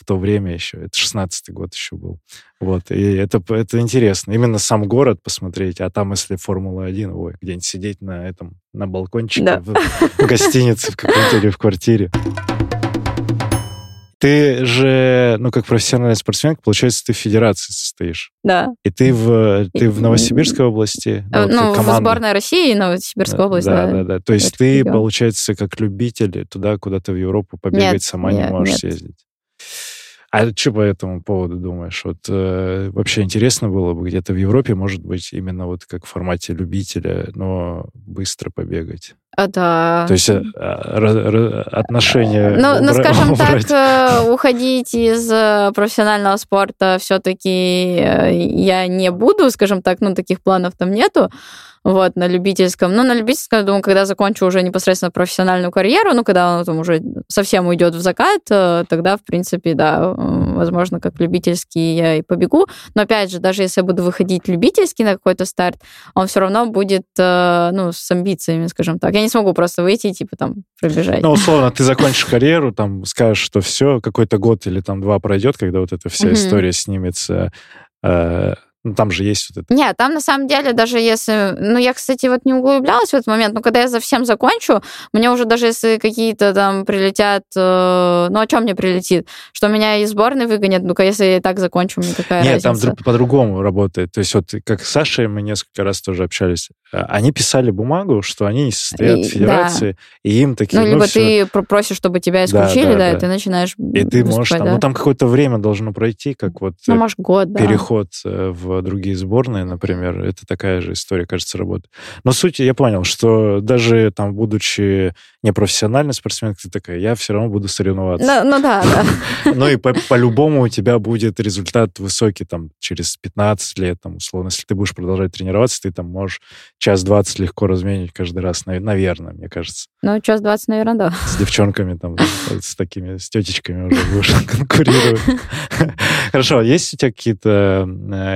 в то время еще, это шестнадцатый год еще был. Вот, и это, это интересно. Именно сам город посмотреть, а там, если Формула один, ой, где-нибудь сидеть на этом, на балкончике, да. в, в гостинице в какой-то или в квартире. Ты же, ну, как профессиональный спортсмен, получается, ты в федерации состоишь. Да. И ты в, ты в Новосибирской области. Ну, ну в сборной России и Новосибирской области. Да, да, да, да. То есть это ты, регион. Получается, как любитель туда куда-то в Европу побегать нет, сама нет, не можешь нет. съездить. А что по этому поводу думаешь? Вот э, вообще интересно было бы где-то в Европе, может быть, именно вот как в формате любителя, но быстро побегать. А, да. То есть а, а, отношения... Ну, убра- ну скажем убрать. так, уходить из профессионального спорта все-таки я не буду, скажем так, ну, таких планов там нету. Вот, на любительском. Ну, на любительском, я думаю, когда закончу уже непосредственно профессиональную карьеру, ну, когда он там уже совсем уйдет в закат, тогда, в принципе, да, возможно, как любительский я и побегу. Но, опять же, даже если я буду выходить любительский на какой-то старт, он все равно будет, ну, с амбициями, скажем так. Я не смогу просто выйти и, типа, там, пробежать. Ну, условно, ты закончишь карьеру, там, скажешь, что все, какой-то год или там два пройдет, когда вот эта вся история снимется. Ну, там же есть вот это. Нет, там на самом деле даже если... Ну, я, кстати, вот не углублялась в этот момент, но когда я за всем закончу, мне уже даже если какие-то там прилетят... Э, ну, о чем мне прилетит? Что меня из сборной выгонят? Ну-ка, если я и так закончу, мне какая Нет, разница? Нет, там по-другому работает. То есть вот как с Сашей мы несколько раз тоже общались, они писали бумагу, что они не состоят и, в федерации, да. и им такие... Ну, либо ну, ты все... просишь, чтобы тебя исключили, да, да, да, да, и ты начинаешь... И ты можешь... Там, да. Ну, там какое-то время должно пройти, как вот ну, может, год, переход да. в другие сборные, например, это такая же история, кажется, работает. Но суть, я понял, что даже там, будучи непрофессиональной спортсменкой, ты такая, я все равно буду соревноваться. Ну да, да. Ну и по-любому у тебя будет результат высокий там через пятнадцать лет, там, условно, если ты будешь продолжать тренироваться, ты там можешь час двадцать легко разменить каждый раз, наверное, мне кажется. Ну, час двадцать, наверное, да. С девчонками там, с такими, с тетечками уже будешь конкурировать. Хорошо, есть у тебя какие-то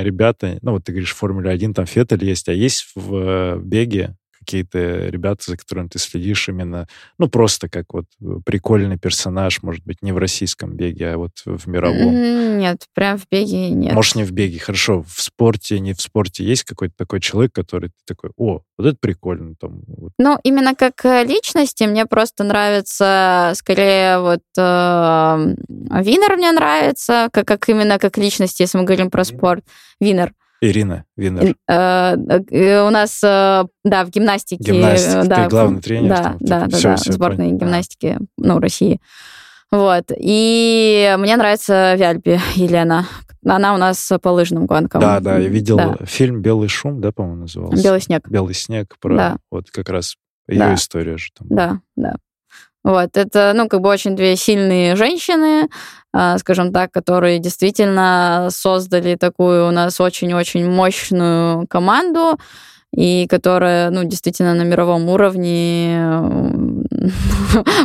ребята, ну вот ты говоришь, в Формуле один там Феттель есть, а есть в беге какие-то ребята, за которыми ты следишь именно, ну просто как вот прикольный персонаж, может быть, не в российском беге, а вот в мировом? Нет, прям в беге нет. Может, не в беге, хорошо, в спорте, не в спорте есть какой-то такой человек, который такой, о, вот это прикольно. Там, вот. Ну, именно как личности мне просто нравится, скорее вот э, Винер мне нравится, как, как именно как личности, если мы говорим про спорт, Винер. Ирина Винер. У нас, да, в гимнастике. Гимнастика, да, ты главный тренер. Да, там, да, да, все, да все сборной понял. Гимнастики, ну, России. Вот. И мне нравится Вяльбе Елена. Она у нас по лыжным гонкам. Да, да, я видел да. фильм «Белый шум», да, по-моему, назывался? «Белый снег». «Белый снег», про да. вот как раз ее да. история же там. Да, да. Вот, это, ну, как бы очень две сильные женщины, скажем так, которые действительно создали такую у нас очень-очень мощную команду, и которая, ну, действительно на мировом уровне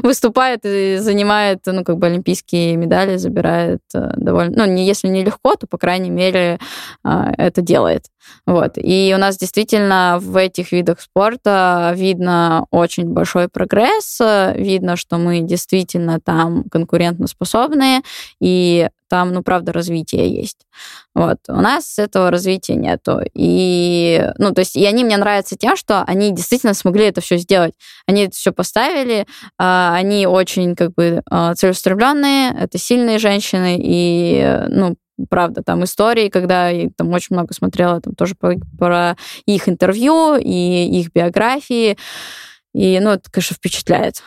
выступает и занимает, ну, как бы олимпийские медали, забирает довольно... Ну, не, если не легко, то, по крайней мере, это делает. Вот. И у нас действительно в этих видах спорта видно очень большой прогресс, видно, что мы действительно там конкурентоспособные, и там, ну, правда, развитие есть. Вот. У нас этого развития нету. И, ну, то есть, и они мне нравятся тем, что они действительно смогли это все сделать. Они это все поставили, они очень, как бы, целеустремленные, это сильные женщины, и, ну, правда, там истории, когда я там очень много смотрела там тоже про, про их интервью и их биографии, и, ну, это, конечно, впечатляет.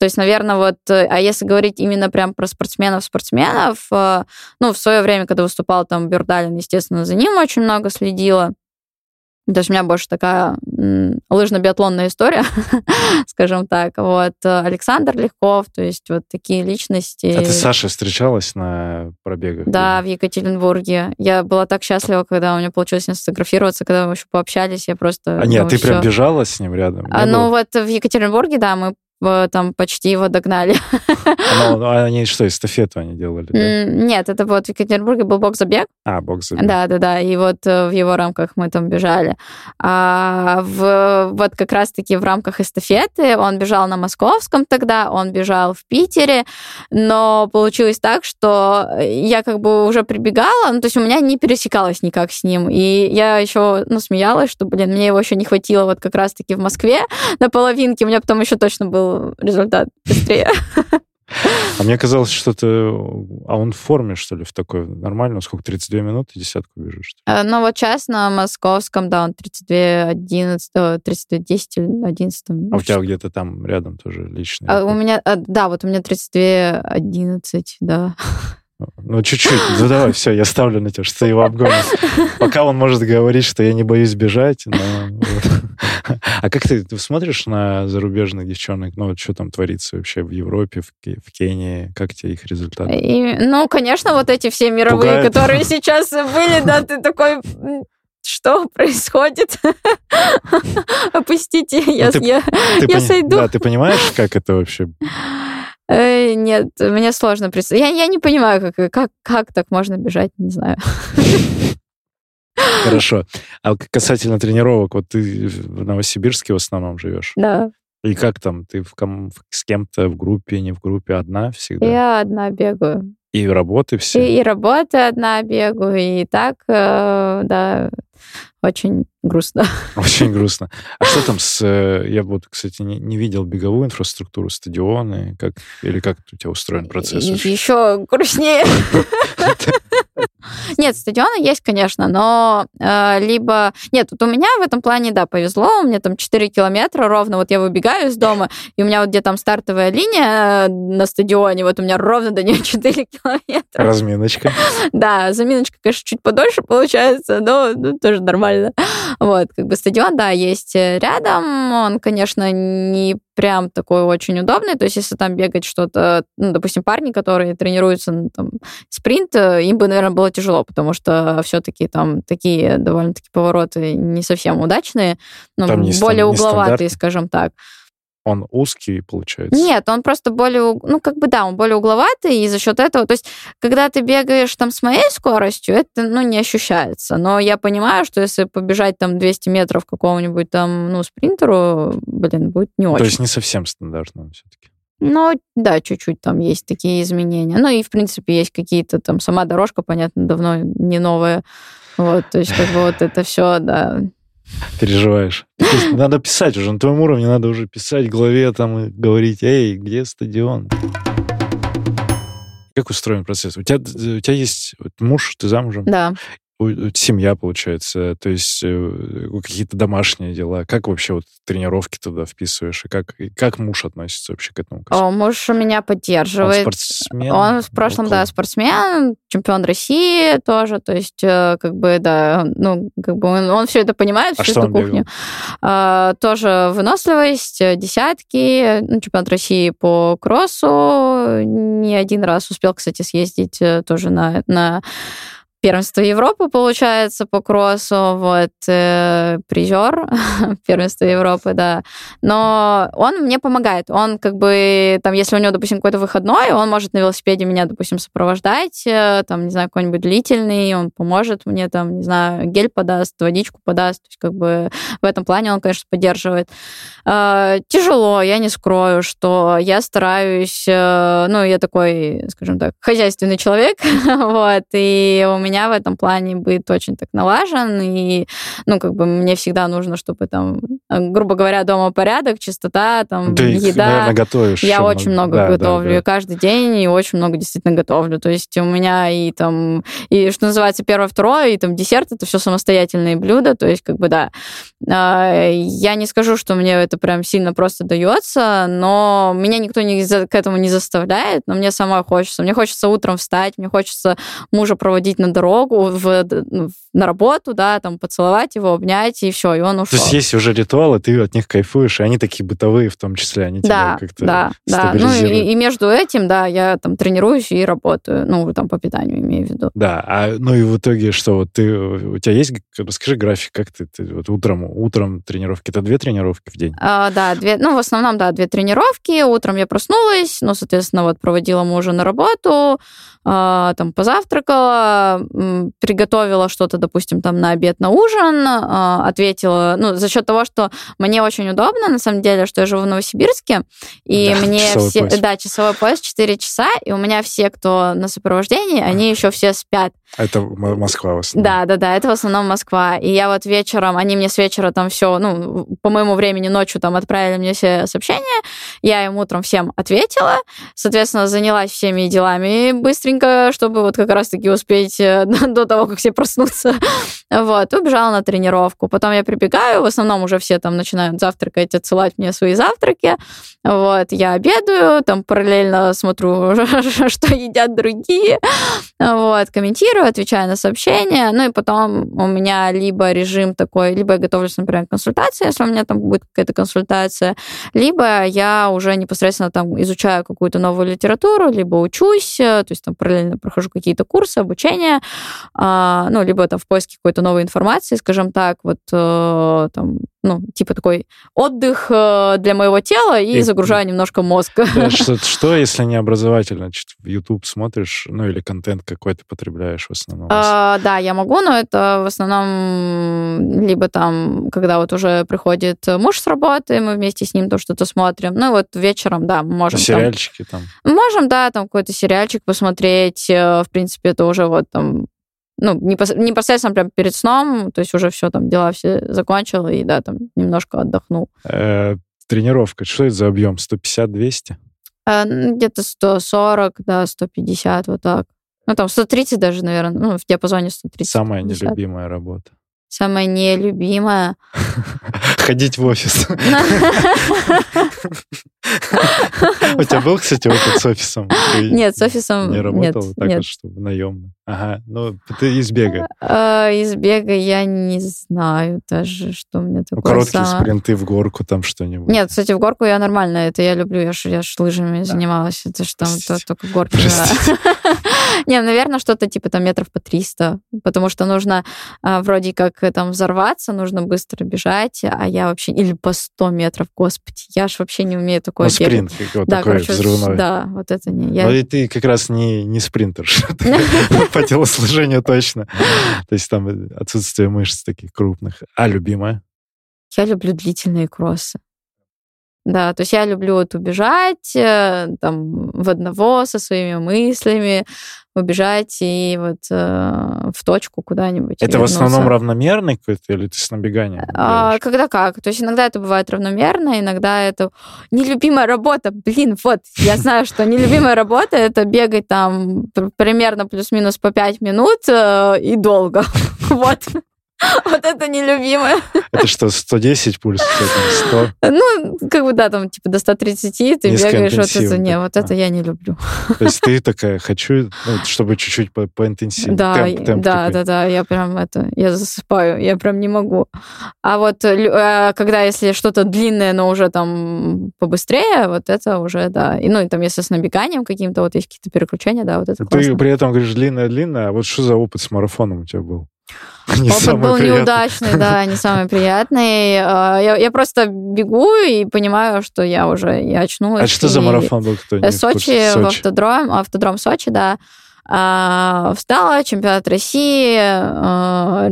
То есть, наверное, вот, а если говорить именно прям про спортсменов-спортсменов, ну, в свое время, когда выступал там Бьёрндален, естественно, за ним очень много следила. То есть у меня больше такая м- лыжно-биатлонная история, скажем так. Вот Александр Легков, то есть вот такие личности. А ты с Сашей встречалась на пробегах? Да, в Екатеринбурге. Я была так счастлива, когда у меня получилось с ним сфотографироваться, когда мы еще пообщались, я просто... А нет, ты прям бежала с ним рядом? А, ну вот в Екатеринбурге, да, мы там почти его догнали. А они что, эстафету они делали? Да? Нет, это вот в Екатеринбурге был бокс-забег. А, бокс-забег. Да-да-да, и вот в его рамках мы там бежали. А в, вот как раз-таки в рамках эстафеты он бежал на московском тогда, он бежал в Питере, но получилось так, что я как бы уже прибегала, ну, то есть у меня не пересекалось никак с ним, и я еще, ну, смеялась, что, блин, мне его еще не хватило вот как раз-таки в Москве на половинке, у меня потом еще точно был результат быстрее. А мне казалось, что ты... А он в форме, что ли, в такой? Нормально? Сколько? тридцать две минуты и десятку бежишь? А, ну, вот сейчас на московском, да, он тридцать две одиннадцать, тридцать две десять, одиннадцать. А ну, у тебя где-то там рядом тоже личный? А, у меня... А, да, вот у меня тридцать две одиннадцать, да. Ну, чуть-чуть. Ну, давай, все, я ставлю на тебя, что ты его обгонишь. Пока он может говорить, что я не боюсь бежать, но... А как ты, ты смотришь на зарубежных девчонок? Ну, вот что там творится вообще в Европе, в, Ке- в Кении? Как тебе их результаты? И, ну, конечно, вот эти все мировые, пугает, которые сейчас были, да, ты такой... Что происходит? Опустите, я сойду. Да, ты понимаешь, как это вообще... Нет, мне сложно представить. Я не понимаю, как так можно бежать, не знаю. Хорошо. А касательно тренировок, вот ты в Новосибирске в основном живешь? Да. И как там? Ты в ком- с кем-то в группе, не в группе? Одна всегда? Я одна бегаю. И работы все? И, и работы одна бегаю, и так, э, да, очень грустно. Очень грустно. А что там с... Я вот, кстати, не, не видел беговую инфраструктуру, стадионы, как, или как у тебя устроен процесс? Еще грустнее. Нет, стадионы есть, конечно, но э, либо... Нет, вот у меня в этом плане, да, повезло, у меня там четыре километра ровно, вот я выбегаю из дома, и у меня вот где там стартовая линия на стадионе, вот у меня ровно до нее четыре километра. Разминочка. Да, заминочка, конечно, чуть подольше получается, но ну, тоже нормально. Вот, как бы стадион, да, есть рядом, он, конечно, не прям такой очень удобный, то есть если там бегать что-то, ну, допустим, парни, которые тренируются на там, спринт, им бы, наверное, было тяжело, потому что все-таки там такие довольно-таки повороты не совсем удачные, но не, более угловатые, скажем так. Он узкий, получается? Нет, он просто более... Ну, как бы, да, он более угловатый, и за счет этого... То есть, когда ты бегаешь там с моей скоростью, это, ну, не ощущается. Но я понимаю, что если побежать там двести метров какому-нибудь там, ну, спринтеру, блин, будет не очень. То есть, не совсем стандартно все-таки? Ну, да, чуть-чуть там есть такие изменения. Ну, и, в принципе, есть какие-то там... Сама дорожка, понятно, давно не новая. Вот, то есть, как бы вот это все, да... Переживаешь. Надо писать уже, на твоем уровне надо уже писать в голове там и говорить, эй, где стадион? Как устроен процесс? У тебя, у тебя есть муж, ты замужем? Да. Семья, получается, то есть какие-то домашние дела. Как вообще вот тренировки туда вписываешь? И как, и как муж относится вообще к этому? О, муж у меня поддерживает. Он спортсмен? Он в прошлом, около. да, спортсмен, чемпион России тоже. То есть, как бы, да, ну, как бы он, он все это понимает, а всю эту кухню. А, тоже выносливость, десятки, ну, чемпионат России по кроссу. Не один раз успел, кстати, съездить тоже на... на первенство Европы, получается, по кроссу, вот, э, призер первенства Европы, да. Но он мне помогает. Он как бы, там, если у него, допустим, какой-то выходной, он может на велосипеде меня, допустим, сопровождать, э, там, не знаю, какой-нибудь длительный, он поможет мне, там, не знаю, гель подаст, водичку подаст, то есть как бы в этом плане он, конечно, поддерживает. Э, тяжело, я не скрою, что я стараюсь, э, ну, я такой, скажем так, хозяйственный человек, вот, и у меня меня в этом плане быт очень так налажен, и, ну, как бы мне всегда нужно, чтобы там, грубо говоря, дома порядок, чистота, там, ты еда. Ты, наверное, готовишь. Я очень много, много да, готовлю, да, да. каждый день, и очень много действительно готовлю, то есть у меня и там, и, что называется, первое, второе, и там десерт, это все самостоятельные блюда, то есть, как бы, да. Я не скажу, что мне это прям сильно просто дается, но меня никто не, к этому не заставляет, но мне сама хочется. Мне хочется утром встать, мне хочется мужа проводить на дорогу, в, на работу, да, там, поцеловать его, обнять, и все, и он ушел. То есть есть уже ритуалы, ты от них кайфуешь, и они такие бытовые в том числе, они да, тебя как-то да, стабилизируют. Да, ну, и, и между этим, да, я там тренируюсь и работаю, ну, там, по питанию имею в виду. Да, а, ну, и в итоге что, вот ты, у тебя есть, расскажи график, как ты, ты вот утром, утром тренировки, это две тренировки в день? А, да, две, ну, в основном, да, две тренировки, утром я проснулась, ну, соответственно, вот, проводила мужа на работу, а, там, позавтракала, приготовила что-то, допустим, там на обед, на ужин, ответила, ну, за счет того, что мне очень удобно, на самом деле, что я живу в Новосибирске, и да, мне все... Пояс. Да, часовой пояс, четыре часа, и у меня все, кто на сопровождении, они а. еще все спят. Это Москва в основном. Да, да, да, это в основном Москва. И я вот вечером, они мне с вечера там все, ну, по моему времени ночью там отправили мне все сообщения, я им утром всем ответила, соответственно, занялась всеми делами быстренько, чтобы вот как раз-таки успеть до того, как все проснутся. Вот, убежала на тренировку. Потом я прибегаю, в основном уже все там начинают завтракать, отсылать мне свои завтраки. Вот, я обедаю, там параллельно смотрю, что едят другие. Вот, комментирую, отвечаю на сообщения. Ну и потом у меня либо режим такой, либо я готовлюсь, например, к консультации, если у меня там будет какая-то консультация, либо я уже непосредственно там изучаю какую-то новую литературу, либо учусь, то есть там параллельно прохожу какие-то курсы, обучение, ну, либо там в поиске какой-то новой информации, скажем так, вот там, ну, типа такой отдых для моего тела и, и загружаю немножко мозг. Да, что, что, если не образовательно? YouTube смотришь, ну, или контент какой-то потребляешь в основном? А, да, я могу, но это в основном либо там, когда вот уже приходит муж с работы, мы вместе с ним то что-то смотрим. Ну, вот вечером, да, можем. А сериальчики там, там? Можем, да, там какой-то сериальчик посмотреть. В принципе, это уже вот там ну, непосредственно прям перед сном, то есть уже все, там, дела все закончил, и, да, там, немножко отдохнул. Э-э, тренировка, что это за объем? сто пятьдесят - двести? Э, где-то сто сорок, да, сто пятьдесят, вот так. Ну, там, сто тридцать даже, наверное, ну, в диапазоне сто тридцать. Самая сто пятьдесят. Нелюбимая работа. Самая нелюбимая. Ходить в офис. У тебя был, кстати, опыт с офисом? Нет, с офисом не работал так вот, чтобы наемно. Ага, ну ты из бега. Из бега я не знаю даже, что у меня такое. Короткие спринты в горку там что-нибудь. Нет, кстати, в горку я нормально, это я люблю, я ж лыжами занималась, это ж там только горки. Не, наверное, что-то типа там метров по триста, потому что нужно вроде как там взорваться, нужно быстро бежать, а я вообще... Или по сто метров, господи, я ж вообще не умею такое ну, бегать. Спринт вот да, такой короче, взрывной. Да, вот это не... Я... Ну и ты как раз не, не спринтер, по телосложению точно. То есть там отсутствие мышц таких крупных. А любимая? Я люблю длительные кроссы. Да, то есть я люблю вот убежать там в одного со своими мыслями, убежать и вот э, в точку куда-нибудь. Это вернуться. В основном равномерный какой-то или ты с набеганием? А, когда как. То есть иногда это бывает равномерно, иногда это нелюбимая работа. Блин, вот, я знаю, что нелюбимая работа — это бегать там примерно плюс-минус по пять минут и долго. Вот. Вот это нелюбимое. Это что, сто десять пульс? сто? Ну, как бы, да, там, типа, до сто тридцать, ты бегаешь, вот это, не, вот это я не люблю. То есть ты такая, хочу, чтобы чуть-чуть поинтенсивнее. Да, да, да, я прям это, я засыпаю, я прям не могу. А вот когда, если что-то длинное, но уже там побыстрее, вот это уже, да. И, ну, и там, если с набеганием каким-то, вот есть какие-то переключения, да, вот это классно. Ты при этом говоришь длинное-длинное, а вот что за опыт с марафоном у тебя был? Не Опыт был приятный. Неудачный, да, не самый приятный. Я, я просто бегу и понимаю, что я уже я очнулась. А что за марафон был? Кто не Сочи, Сочи, в автодром, автодром Сочи, да. Встала, чемпионат России,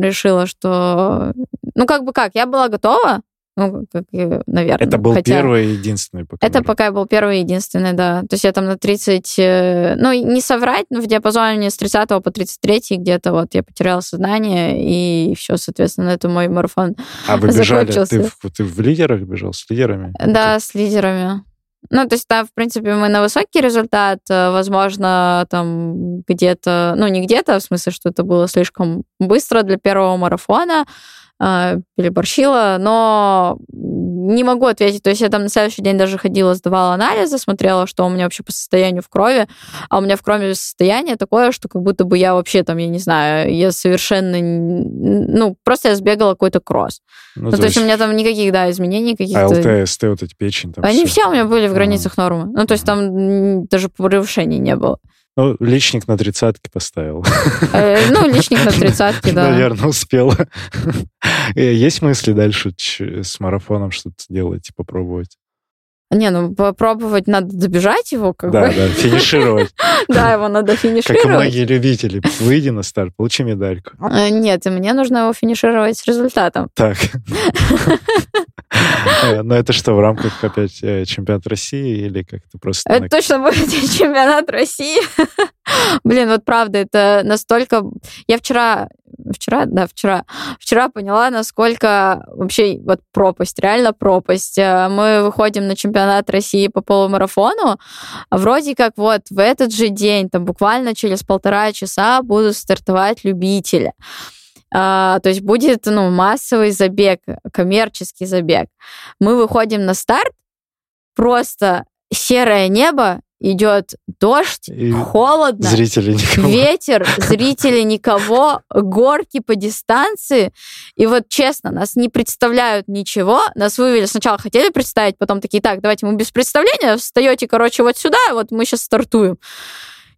решила, что... Ну, как бы как, я была готова, ну, как, наверное. Это был хотя... первый и единственный пока. Это наверное. Пока был первый и единственный, да. То есть я там на тридцать... Ну, не соврать, но в диапазоне с тридцатого по тридцать третьего где-то вот я потеряла сознание, и все, соответственно, это мой марафон закончился. А вы бежали? Ты, ты в лидерах бежал? С лидерами? Да, ты... с лидерами. Ну, то есть там, в принципе, мы на высокий результат. Возможно, там где-то... Ну, не где-то, в смысле, что это было слишком быстро для первого марафона. Переборщила, но не могу ответить. То есть я там на следующий день даже ходила, сдавала анализы, смотрела, что у меня вообще по состоянию в крови. А у меня в крови состояние такое, что как будто бы я вообще там, я не знаю, я совершенно... Ну, просто я сбегала какой-то кросс. Ну, ну то, то есть... есть у меня там никаких, да, изменений каких-то... А ЛТ, СТ, вот эти печень там... Они все, все у меня были в границах а. Нормы. Ну, то есть там даже превышений не было. Ну, личник на тридцатке поставил. Ну, личник на тридцатке, да. Наверное, успела. Есть мысли дальше с марафоном что-то делать и попробовать? Не, ну, попробовать надо добежать его, как да, бы. Да, да, финишировать. Да, его надо финишировать. Как многие любители. Выйди на старт, получи медальку. Нет, и мне нужно его финишировать с результатом. Так. Но это что, в рамках опять чемпионат России или как-то просто... Это точно будет чемпионат России. Блин, вот правда, это настолько... Я вчера... Вчера? Да, вчера. Вчера поняла, насколько вообще вот пропасть, реально пропасть. Мы выходим на чемпионат России по полумарафону, вроде как вот в этот же день, там буквально через полтора часа будут стартовать любители. А, то есть будет, ну, массовый забег, коммерческий забег. Мы выходим на старт, просто серое небо, идет дождь, и холодно, зрители ветер, зрители никого, горки по дистанции. И вот честно, нас не представляют ничего. Нас вывели, сначала хотели представить, потом такие, так, давайте мы без представления, встаете, короче, вот сюда, вот мы сейчас стартуем.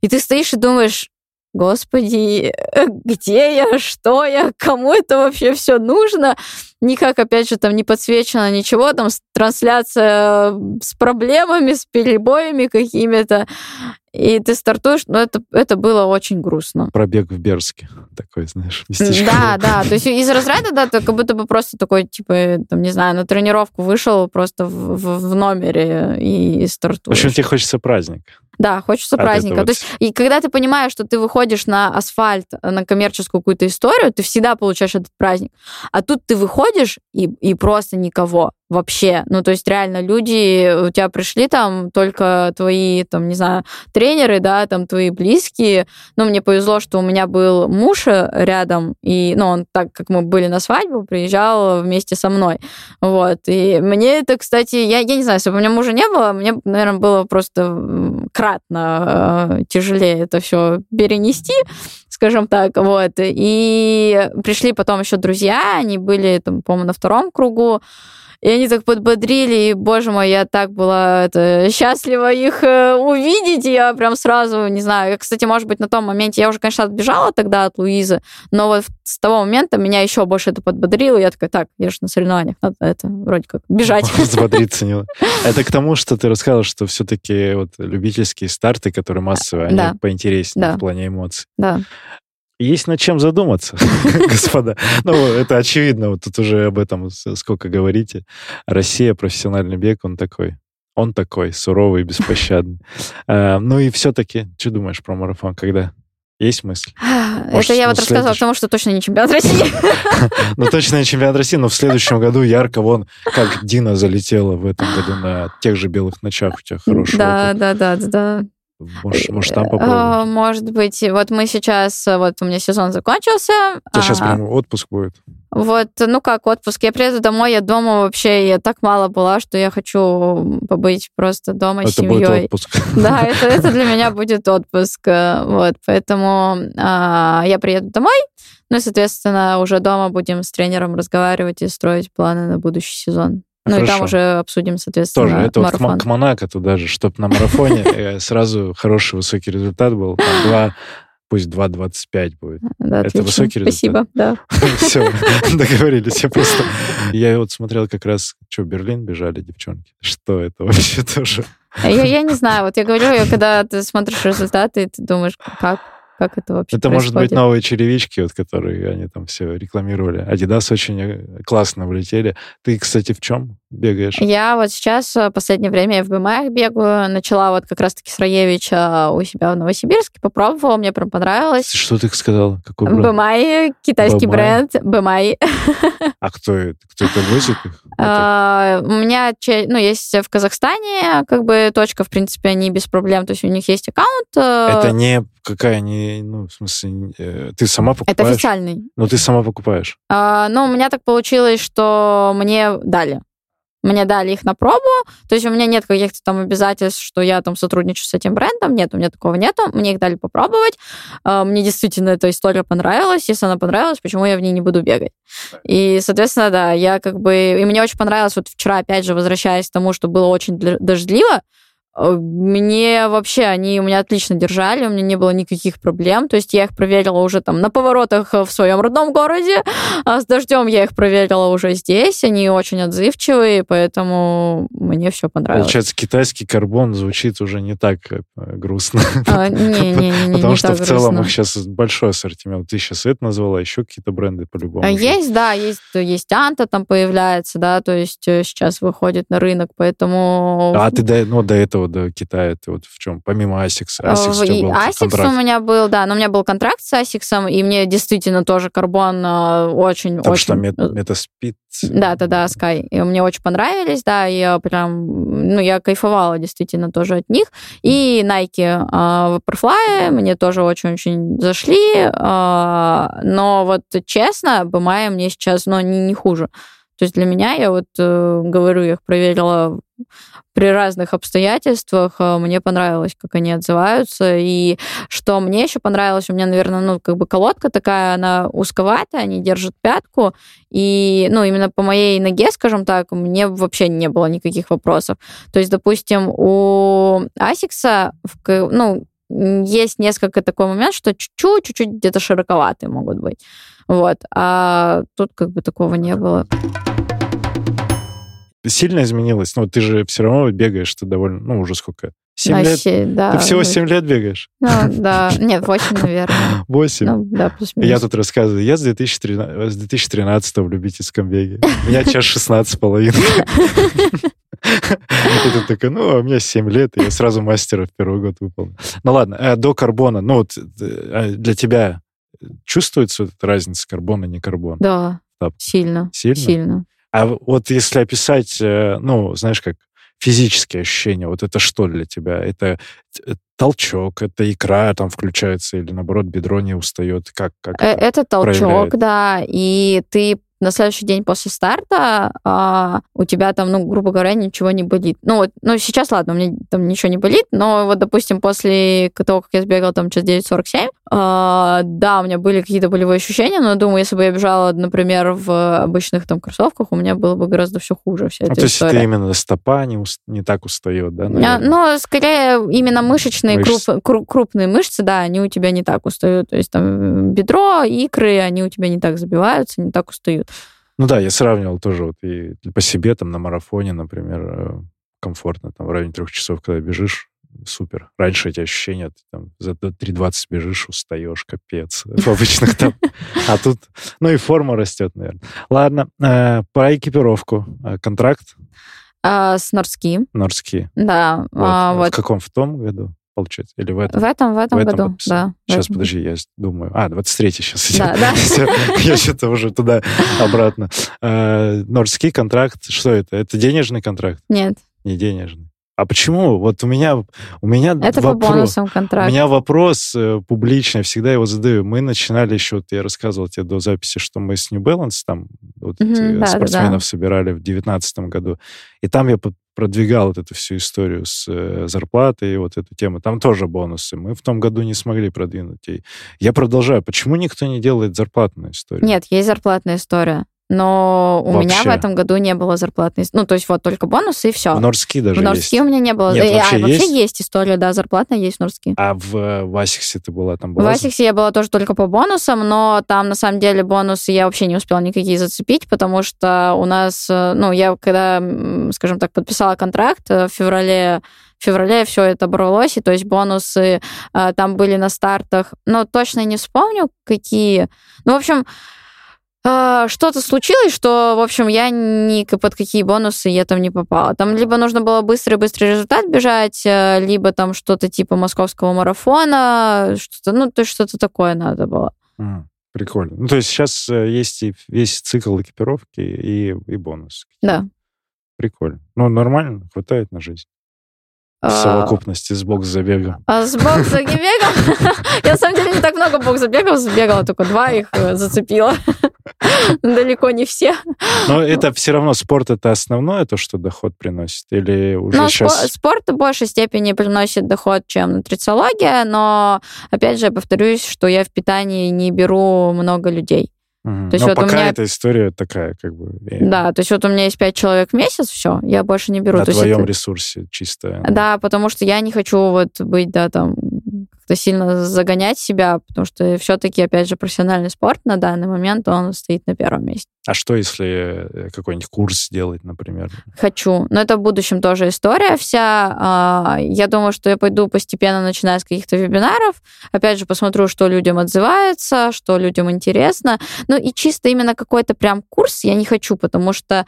И ты стоишь и думаешь, господи, где я, что я, кому это вообще все нужно? Никак, опять же, там не подсвечено ничего, там трансляция с проблемами, с перебоями какими-то, и ты стартуешь, но это, это было очень грустно. Пробег в Берске такой, знаешь, местечко. Да, да, то есть из разряда, да, ты как будто бы просто такой, типа, там, не знаю, на тренировку вышел просто в, в, в номере и, и стартуешь. В общем, тебе хочется праздника. Да, хочется От праздника. То есть, и когда ты понимаешь, что ты выходишь на асфальт, на коммерческую какую-то историю, ты всегда получаешь этот праздник. А тут ты выходишь, и, и просто никого вообще. Ну, то есть реально люди, у тебя пришли там только твои, там, не знаю, тренеры, да, там, твои близкие. Ну, мне повезло, что у меня был муж рядом, и, ну, он так, как мы были на свадьбу, приезжал вместе со мной. Вот. И мне это, кстати, я, я не знаю, если бы у меня мужа не было, мне, наверное, было просто крайне тяжелее это все перенести, скажем так, вот. И пришли потом еще друзья, они были, там, по-моему, на втором кругу, и они так подбодрили, и, боже мой, я так была это, счастлива их увидеть, я прям сразу, не знаю, я, кстати, может быть, на том моменте, я уже, конечно, отбежала тогда от Луизы, но вот с того момента меня еще больше это подбодрило, я такая, так, я же на соревнованиях, надо это, вроде как, бежать. Взбодриться не надо. Это к тому, что ты рассказывала, что все-таки вот любительские старты, которые массовые, они да. поинтереснее да. в плане эмоций. Да. Есть над чем задуматься, господа. Ну, это очевидно, вот тут уже об этом сколько говорите. Россия, профессиональный бег, он такой. Он такой, суровый, беспощадный. Ну и все-таки, что думаешь про марафон, когда? Есть мысль? Может, это я вот следующ... рассказала, потому что точно не чемпионат России. Ну, точно не чемпионат России, но в следующем году ярко вон, как Дина залетела в этом году на тех же белых ночах, у тебя хороший да, да, да, да. Может, может, там попробовать? Может быть. Вот мы сейчас... Вот у меня сезон закончился. У тебя сейчас прям отпуск будет? Вот, ну как отпуск. Я приеду домой, я дома вообще, я так мало была, что я хочу побыть просто дома с семьей. Это будет отпуск. Да, это, это для меня будет отпуск. Вот, поэтому а, я приеду домой, ну и, соответственно, уже дома будем с тренером разговаривать и строить планы на будущий сезон. Ну хорошо. И там уже обсудим, соответственно, тоже. Это марафон. Вот к Монако туда же, чтобы на марафоне сразу хороший высокий результат был. Там два... Пусть два двадцать пять будет. Да, это высокий результат. Спасибо, да. Все, договорились. Я просто... Я вот смотрел как раз, что, Берлин бежали девчонки. Что это вообще тоже? Я, я не знаю. Вот я говорю, когда ты смотришь результаты, ты думаешь, как, как это вообще это происходит? Это, может быть, новые черевички, вот, которые они там все рекламировали. Adidas очень классно влетели. Ты, кстати, в чем бегаешь? Я вот сейчас, в последнее время, я в БМА бегаю. Начала вот как раз-таки с Раевича у себя в Новосибирске. Попробовала, мне прям понравилось. Что ты сказала? Какой бренд? БМА, китайский БМА. Бренд. БМА. А кто это? Кто это возит их? А, у меня, ну, есть в Казахстане, как бы, точка, в принципе, они без проблем. То есть у них есть аккаунт. Это не какая, не, ну, в смысле, ты сама покупаешь? Это официальный. Ну, ты сама покупаешь? А, ну, у меня так получилось, что мне дали. Мне дали их на пробу, то есть у меня нет каких-то там обязательств, что я там сотрудничаю с этим брендом, нет, у меня такого нету, мне их дали попробовать, мне действительно эта история понравилась, если она понравилась, почему я в ней не буду бегать? И, соответственно, да, я как бы, и мне очень понравилось, вот вчера, опять же, возвращаясь к тому, что было очень дождливо, мне вообще, они у меня отлично держали, у меня не было никаких проблем, то есть я их проверила уже там на поворотах в своем родном городе, а с дождем я их проверила уже здесь, они очень отзывчивые, поэтому мне все понравилось. Получается, китайский карбон звучит уже не так грустно. Не-не-не, потому что в целом их сейчас большой ассортимент. Ты сейчас это назвала, еще какие-то бренды по-любому. Есть, да, есть Anta там появляется, да, то есть сейчас выходит на рынок, поэтому... А ты до этого до Китая, ты вот в чем? Помимо Asics, Asics у тебя был контракт. У меня был, да, но у меня был контракт с Asics, и мне действительно тоже карбон очень... Там очень... что, Metaspeed? Да-да-да, Sky. И мне очень понравились, да, я прям, ну, я кайфовала действительно тоже от них. И Nike Vaporfly мне тоже очень-очень зашли, но вот честно, БМА мне сейчас, ну, не, не хуже. То есть для меня, я вот э, говорю, я их проверила при разных обстоятельствах, э, мне понравилось, как они отзываются, и что мне еще понравилось, у меня, наверное, ну, как бы колодка такая, она узковатая, они держат пятку, и, ну, именно по моей ноге, скажем так, мне вообще не было никаких вопросов. То есть, допустим, у Asics, ну, есть несколько такой момент, что чуть-чуть, чуть-чуть где-то широковатые могут быть. Вот. А тут как бы такого не было. Сильно изменилось? Ну, ты же все равно бегаешь, ты довольно... Ну, уже сколько? семь а лет? Си, да. Ты всего семь лет бегаешь? Ну, да. Нет, восемь, наверное. восемь? Ну, да, плюс-минус. Я тут рассказываю. Я с две тысячи тринадцатого, с две тысячи тринадцатого в любительском беге. У меня час шестнадцать с половиной. И ты такой, ну, у меня семь лет, и я сразу мастера в первый год выполнил. Ну, ладно, до карбона. Ну, вот для тебя чувствуется эта разница карбона и не карбона? Да, сильно. Сильно? Сильно. А вот если описать, ну, знаешь, как физические ощущения, вот это что для тебя? Это толчок, это икра там включается, или, наоборот, бедро не устает? Как, как это это толчок, проявляет? Да, и ты... На следующий день после старта а, у тебя там, ну, грубо говоря, ничего не болит. Ну, вот, ну, сейчас, ладно, у меня там ничего не болит, но вот, допустим, после того, как я сбегала там час девять сорок семь, а, да, у меня были какие-то болевые ощущения, но, думаю, если бы я бежала, например, в обычных там кроссовках, у меня было бы гораздо все хуже, вся эта ну, то история. То есть это именно стопа не, уст... не так устает, да? А, ну, скорее, именно мышечные, мышцы. Круп... крупные мышцы, да, они у тебя не так устают. То есть там бедро, икры, они у тебя не так забиваются, не так устают. Ну да, я сравнивал тоже вот и по себе там на марафоне, например, комфортно там в районе трех часов, когда бежишь, супер. Раньше эти ощущения, ты там за три двадцать бежишь, устаешь, капец. В обычных там. А тут, ну и форма растет, наверное. Ладно, э, про экипировку. Контракт? А, с Norski. Norski. Да. Вот. А, вот. В каком в том году? получается? Или в этом? В этом, в этом, в этом году, вот, да. Сейчас, этом. Подожди, я думаю. А, двадцать третий сейчас. Да, да. Я что-то уже туда-обратно. Norski контракт, что это? Это денежный контракт? Нет. Не денежный. А почему? Вот у меня, у меня это вопрос. По бонусам контракт. У меня вопрос э, публичный, я всегда его задаю. Мы начинали еще, вот я рассказывал тебе до записи, что мы с New Balance там вот mm-hmm, да, спортсменов да, да. собирали в девятнадцатом году. И там я продвигал вот эту всю историю с э, зарплатой и вот эту тему. Там тоже бонусы. Мы в том году не смогли продвинуть. И я продолжаю. Почему никто не делает зарплатную историю? Нет, есть зарплатная история. Но у вообще. Меня в этом году не было зарплатной... Ну, то есть вот только бонусы и все. В Norski даже в Norski есть. В Norski у меня не было. Нет, и, вообще, а, вообще есть? есть история, да, зарплатная есть в Norski. А в, в Asics ты была там? Была? В Asics я была тоже только по бонусам, но там на самом деле бонусы я вообще не успела никакие зацепить, потому что у нас... Ну, я когда, скажем так, подписала контракт в феврале... В феврале все это бралось, и то есть бонусы э, там были на стартах. Но точно не вспомню, какие... Ну, в общем... Что-то случилось, что, в общем, я ни под какие бонусы я там не попала. Там либо нужно было быстрый-быстрый результат бежать, либо там что-то типа московского марафона, что-то, ну, то есть что-то такое надо было. А, прикольно. Ну, то есть сейчас есть и весь цикл экипировки и, и бонус. Да. Прикольно. Ну, нормально, хватает на жизнь. В совокупности с бокс-забегом. А с бокс-забегом? Я, на самом деле, не так много бокс-забегов забегала, только два их зацепила. Далеко не все. Но это все равно, спорт — это основное то, что доход приносит? Или уже но сейчас... Спо- спорт в большей степени приносит доход, чем нутрициология, но, опять же, я повторюсь, что я в питании не беру много людей. Угу. То есть но вот пока у меня... эта история такая, как бы... Да, то есть вот у меня есть пять человек в месяц, все, я больше не беру. На то твоем это... ресурсе чисто. Да, потому что я не хочу вот быть, да, там, как-то сильно загонять себя, потому что все-таки, опять же, профессиональный спорт на данный момент, он стоит на первом месте. А что, если какой-нибудь курс сделать, например? Хочу. Но это в будущем тоже история вся. Я думаю, что я пойду постепенно, начиная с каких-то вебинаров. Опять же, посмотрю, что людям отзывается, что людям интересно. Ну и чисто именно какой-то прям курс я не хочу, потому что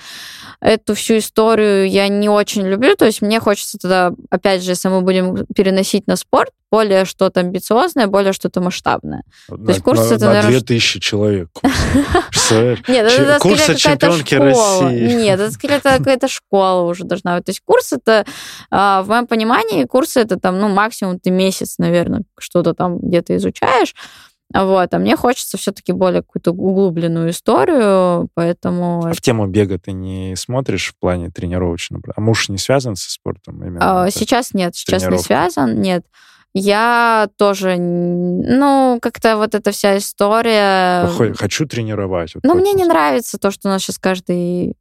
эту всю историю я не очень люблю. То есть мне хочется тогда, опять же, если мы будем переносить на спорт, более что-то амбициозное, более что-то масштабное. На, то есть курс на, это, на наверное... две тысячи человек. Нет, это курсы чемпионки России. Нет, это скорее какая-то школа уже должна быть. То есть курс это, в моем понимании, курсы это там, ну, максимум ты месяц, наверное, что-то там где-то изучаешь. Вот, а мне хочется все-таки более какую-то углубленную историю, поэтому... А в тему бега ты не смотришь в плане тренировочного? А муж не связан со спортом? Именно сейчас нет, сейчас не связан, нет. Я тоже, ну, как-то вот эта вся история... Хочу тренировать. Вот но мне не нравится то, что у нас сейчас каждый,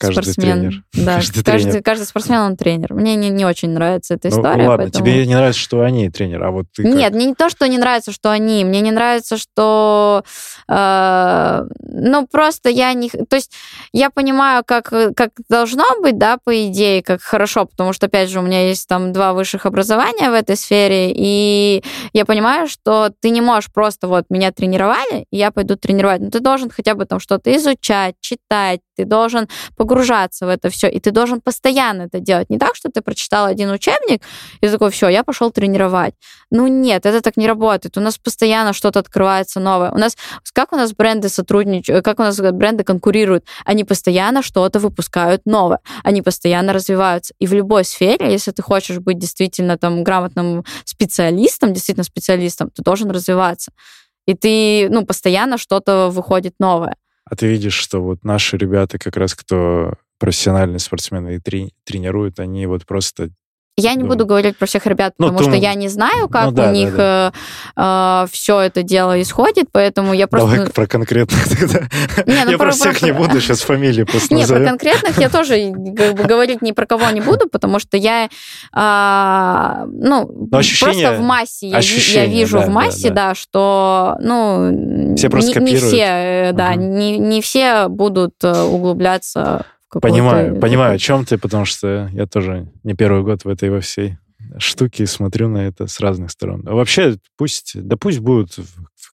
каждый спортсмен... Тренер. Да, каждый, каждый, тренер. каждый спортсмен, он тренер. Мне не, не очень нравится эта ну, история. Ладно, поэтому... тебе не нравится, что они тренеры, а вот ты нет, как? Мне не то, что не нравится, что они. Мне не нравится, что... Э, ну, просто я не... То есть я понимаю, как, как должно быть, да, по идее, как хорошо, потому что, опять же, у меня есть там два высших образования в этой сфере, и я понимаю, что ты не можешь просто вот меня тренировали, и я пойду тренировать. Но ты должен хотя бы там что-то изучать, читать, ты должен погружаться в это все, и ты должен постоянно это делать. Не так, что ты прочитал один учебник, и такой, все, я пошел тренировать. Ну нет, это так не работает. У нас постоянно что-то открывается новое. У нас, как у нас бренды сотрудничают, как у нас бренды конкурируют? Они постоянно что-то выпускают новое. Они постоянно развиваются. И в любой сфере, если ты хочешь быть действительно там грамотным специалистом, действительно специалистом, ты должен развиваться. И ты, ну, постоянно что-то выходит новое. А ты видишь, что вот наши ребята, как раз кто профессиональные спортсмены и трени- тренируют, они вот просто... Я не думают. Буду говорить про всех ребят, потому ну, что ты... я не знаю, как ну, да, у да, них да. Э, э, все это дело исходит, поэтому я просто... Давай про конкретных тогда. Не, ну, я про, про всех про... не буду, сейчас фамилии просто не, назовем. Нет, про конкретных я тоже говорить ни про кого не буду, потому что я, э, ну, ощущение... просто в массе, я, ощущение, я вижу да, в массе, да, да. да, что, ну, все просто не, не все, да, угу. не, не все будут углубляться... Понимаю, понимаю, о чем ты, потому что я тоже не первый год в этой во всей штуки, смотрю на это с разных сторон. Вообще, пусть, да пусть будут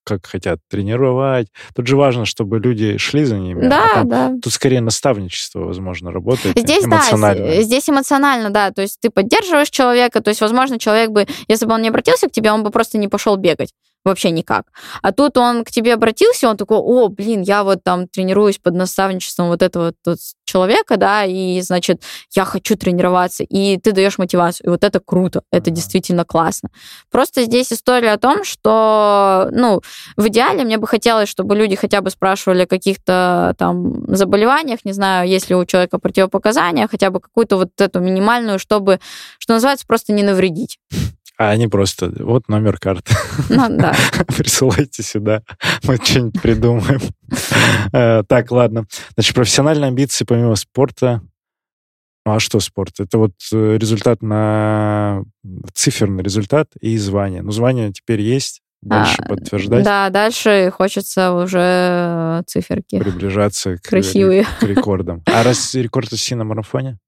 как хотят тренировать. Тут же важно, чтобы люди шли за ними. Да, а там, да. Тут скорее наставничество, возможно, работает. Здесь, эмоционально. Да, здесь эмоционально, да. То есть ты поддерживаешь человека, то есть, возможно, человек бы, если бы он не обратился к тебе, он бы просто не пошел бегать. Вообще никак. А тут он к тебе обратился, он такой, о, блин, я вот там тренируюсь под наставничеством вот этого вот человека, да, и, значит, я хочу тренироваться, и ты даешь мотивацию, и вот это круто, это mm-hmm. действительно классно. Просто здесь история о том, что, ну, в идеале мне бы хотелось, чтобы люди хотя бы спрашивали о каких-то там заболеваниях, не знаю, есть ли у человека противопоказания, хотя бы какую-то вот эту минимальную, чтобы, что называется, просто не навредить. А они просто, вот номер карты. Ну, да. Присылайте сюда, мы что-нибудь придумаем. Так, ладно. Значит, профессиональные амбиции помимо спорта. Ну, а что спорт? Это вот результат на... Циферный результат и звание. Ну, звание теперь есть, дальше а, подтверждать. Да, дальше хочется уже циферки. Приближаться к, ре- к рекордам. А раз рекорд России на марафоне?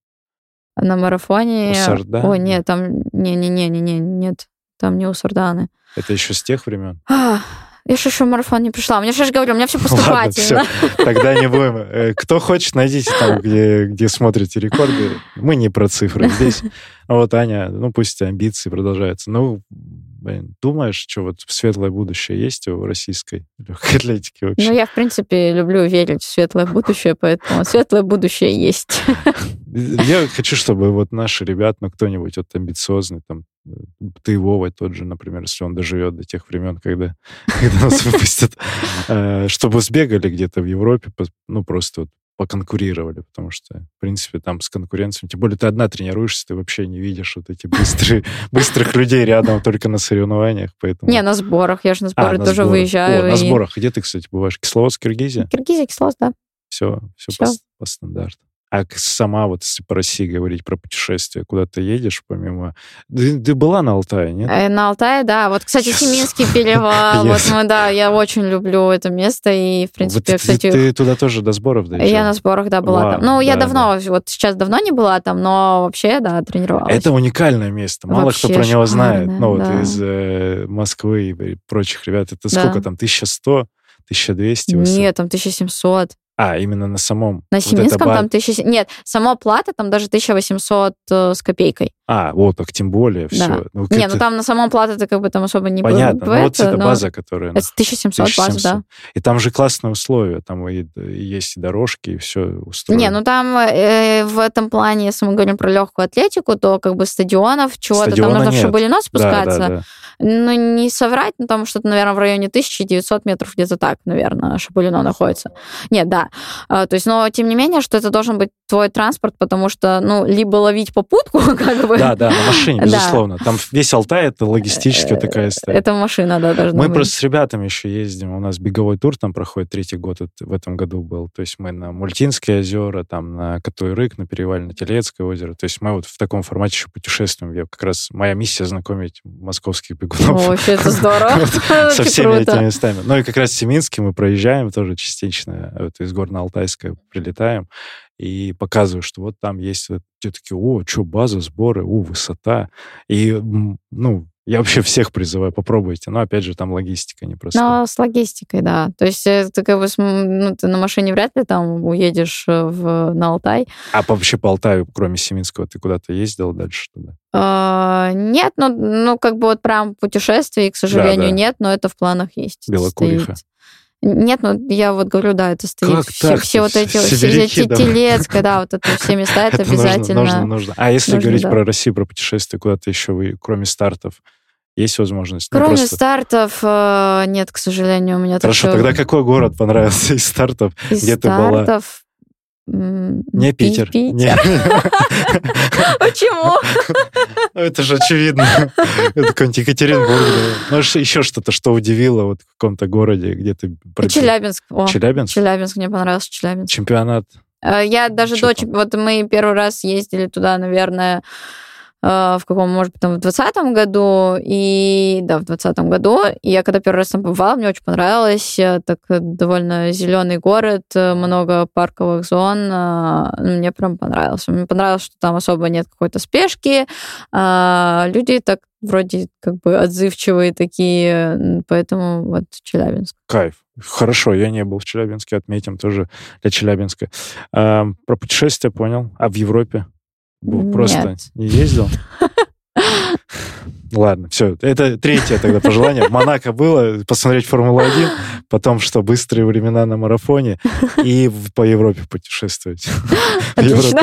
На марафоне... У Сарданы? О, нет, там... Не-не-не-не, нет, там не у Сарданы. Это еще с тех времен? А, я же еще в марафон не пришла. Мне же говорю, у меня все поступательно. Тогда не будем. Кто хочет, найдите там, где, где смотрите рекорды. Мы не про цифры здесь. А вот, Аня, ну пусть амбиции продолжаются. Ну, блин, думаешь, что вот светлое будущее есть у российской легкой атлетики вообще? Ну, я, в принципе, люблю верить в светлое будущее, поэтому светлое будущее есть. Я хочу, чтобы вот наши ребята, ну, кто-нибудь вот амбициозный, там, ты, Вова, тот же, например, если он доживет до тех времен, когда, когда нас выпустят, чтобы сбегали где-то в Европе, ну, просто вот поконкурировали, потому что, в принципе, там с конкуренцией, тем более ты одна тренируешься, ты вообще не видишь вот эти быстрые, быстрых людей рядом только на соревнованиях, поэтому... Не, на сборах, я же на сборы а, на тоже сборах. выезжаю. О, и... На сборах, где ты, кстати, бываешь? Кисловодск, Киргизия? Киргизия, Кисловодск, да. Все, все, все. По, по стандарту. А сама вот, если по России говорить про путешествия, куда ты едешь помимо... Ты, ты была на Алтае, нет? На Алтае, да. Вот, кстати, yes. Семинский перевал. Yes. Вот мы, да, я очень люблю это место. И, в принципе, вот, кстати... Ты, ты туда тоже до сборов доезжала? Я на сборах, да, была. Wow. Там. Ну, да, я давно, да. вот сейчас давно не была там, но вообще, да, тренировалась. Это уникальное место. Мало вообще кто про него знает. Ну, да. вот из э, Москвы и прочих ребят. Это да. сколько там? тысяча сто? тысяча двести? восемь? Нет, там тысяча семьсот. А, именно на самом... На Семинском вот там тысяча... Нет, сама плата там даже тысяча восемьсот э, с копейкой. А, вот, так тем более, все. Да. Ну, не, это... ну там на самом плата-то как бы там особо не было. Понятно, бывает, ну, вот это но... база, которая... Это тысяча семьсот, тысяча семьсот база, да. И там же классные условия, там и, и есть и дорожки, и все устроено. Не, ну там э, в этом плане, если мы говорим про легкую атлетику, то как бы стадионов, чего-то, стадиона там нужно нет. в Шебалино спускаться. Да, да, да. Ну, не соврать, но там что-то, наверное, в районе тысяча девятьсот метров, где-то так, наверное, Шебалино находится. Нет, да. А, то есть, но тем не менее, что это должен быть твой транспорт, потому что, ну, либо ловить попутку, как бы. Да, да, на машине, безусловно. Там весь Алтай, это логистическая такая история. Это машина, да, должна быть. Мы просто с ребятами еще ездим, у нас беговой тур там проходит третий год, в этом году был. То есть мы на Мультинские озера, там на Катуй-Рык, на Перевально-Телецкое озеро. То есть мы вот в таком формате еще путешествуем. Я как раз, моя миссия знакомить московских бегунов. О, вообще это здорово. Со всеми этими местами. Ну и как раз Семинский мы проезжаем тоже частично, из Горно-Алтайска прилетаем и показываю, что вот там есть... Все такие, о, что, база, сборы, о, высота. И, ну, я вообще всех призываю, попробуйте. Но, опять же, там логистика непростая. Ну, с логистикой, да. То есть ты как бы, ну, ты на машине вряд ли там уедешь в, на Алтай. А вообще по Алтаю, кроме Семинского, ты куда-то ездил дальше туда? Нет, ну, ну, как бы вот прям путешествий, к сожалению, нет, но это в планах есть. Белокуриха. Нет, ну я вот говорю, да, это стоит. Все, все вот эти, все Телецкое, да, вот это все места, это, это обязательно. Нужно, нужно, нужно. А если нужно, говорить да. про Россию, про путешествия, куда-то еще вы, кроме стартов, есть возможность? Кроме ну, просто... стартов, нет, к сожалению, у меня такое... Хорошо, такой... тогда какой город понравился из стартов, из где стартов... ты была? Не Питер. Питер. Почему? Ну, это же очевидно. Это какой-нибудь Екатеринбург. Ну, еще что-то, что удивило вот в каком-то городе, где-то... Челябинск. Челябинск? Челябинск, мне понравился Челябинск. Чемпионат? Я даже до... Вот мы первый раз ездили туда, наверное... в каком, может быть, там, в двадцатом году, и, да, в двадцатом году, и я когда первый раз там побывала, мне очень понравилось, так довольно зеленый город, много парковых зон, мне прям понравилось. Мне понравилось, что там особо нет какой-то спешки, люди так вроде как бы отзывчивые такие, поэтому вот Челябинск. Кайф. Хорошо, я не был в Челябинске, отметим тоже для Челябинска. Про путешествия понял, а в Европе? Просто Нет. не ездил? Ладно, все. Это третье тогда пожелание. В Монако было, посмотреть Формулу-один, потом что, быстрые времена на марафоне и по Европе путешествовать. Отлично.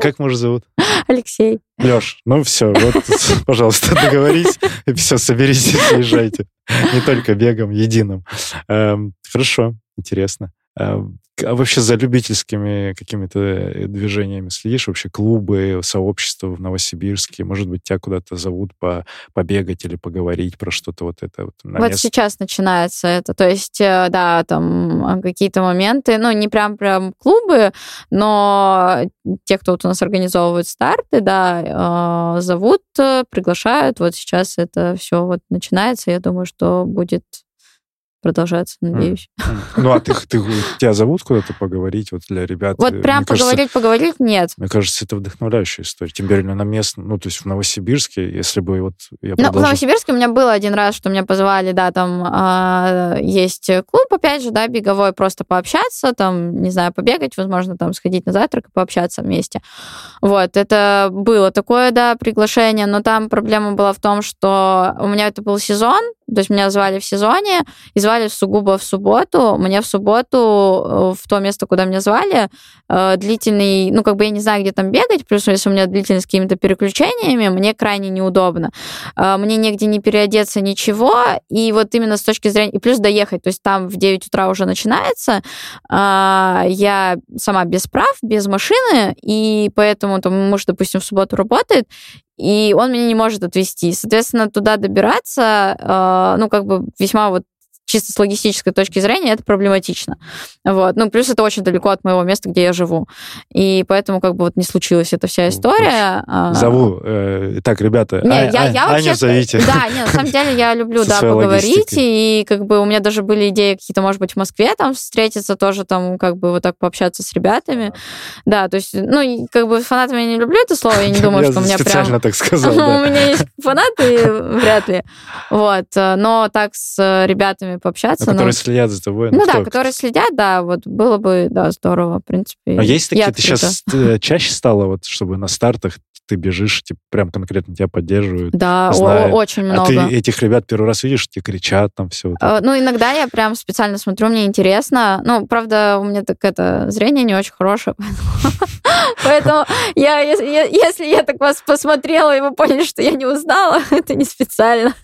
Как мужа зовут? Алексей. Лёш, ну все, вот, пожалуйста, договорись, все, соберитесь, съезжайте. Не только бегом, единым. Хорошо, интересно. А вообще за любительскими какими-то движениями следишь? Вообще клубы, сообщества в Новосибирске? Может быть, тебя куда-то зовут по, побегать или поговорить про что-то вот это? Вот, на вот сейчас начинается это. То есть, да, там какие-то моменты, ну, не прям прям клубы, но те, кто вот у нас организовывает старты, да, зовут, приглашают. Вот сейчас это все вот начинается. Я думаю, что будет... продолжаться, надеюсь. Ну, а ты, ты, тебя зовут куда-то поговорить вот для ребят? Вот прям поговорить, кажется, поговорить нет. Мне кажется, это вдохновляющая история. Тем более на местном, ну, то есть в Новосибирске, если бы вот я продолжил... Ну, в Новосибирске у меня было один раз, что меня позвали, да, там э, есть клуб, опять же, да, беговой, просто пообщаться, там, не знаю, побегать, возможно, там, сходить на завтрак и пообщаться вместе. Вот, это было такое, да, приглашение, но там проблема была в том, что у меня это был сезон, то есть меня звали в сезоне, и звали сугубо в субботу. Мне в субботу в то место, куда меня звали, длительный... Ну, как бы я не знаю, где там бегать, плюс если у меня длительный с какими-то переключениями, мне крайне неудобно. Мне негде не переодеться, ничего. И вот именно с точки зрения... И плюс доехать. То есть там в девять утра уже начинается. Я сама без прав, без машины, и поэтому там муж, допустим, в субботу работает, и он меня не может отвезти. Соответственно, туда добираться, ну, как бы весьма вот чисто с логистической точки зрения это проблематично. Вот. Ну, плюс это очень далеко от моего места, где я живу. И поэтому как бы вот не случилась эта вся история. Зову. Так, ребята, не, а, я, а, я вообще, Аню зовите. Да, не, на самом деле я люблю да, поговорить. И как бы у меня даже были идеи какие-то, может быть, в Москве там встретиться тоже, там как бы вот так пообщаться с ребятами. Да, да то есть, ну, как бы фанатами я не люблю это слово, я не думаю, я что у меня прям... специально так сказал, да. У меня есть фанаты, вряд ли. Вот. Но так с ребятами пообщаться. Но которые но... следят за тобой. Ну, ну да, кто? которые следят, да, вот было бы, да, здорово, в принципе. Но есть такие, ты сейчас чаще стала, вот, чтобы на стартах ты бежишь, типа, прям конкретно тебя поддерживают. Да, о- очень много. А ты этих ребят первый раз видишь, тебе кричат, там все. Вот а, ну, иногда я прям специально смотрю, мне интересно. Ну, правда, у меня так это, зрение не очень хорошее, поэтому я, если я так вас посмотрела, и вы поняли, что я не узнала, это не специально.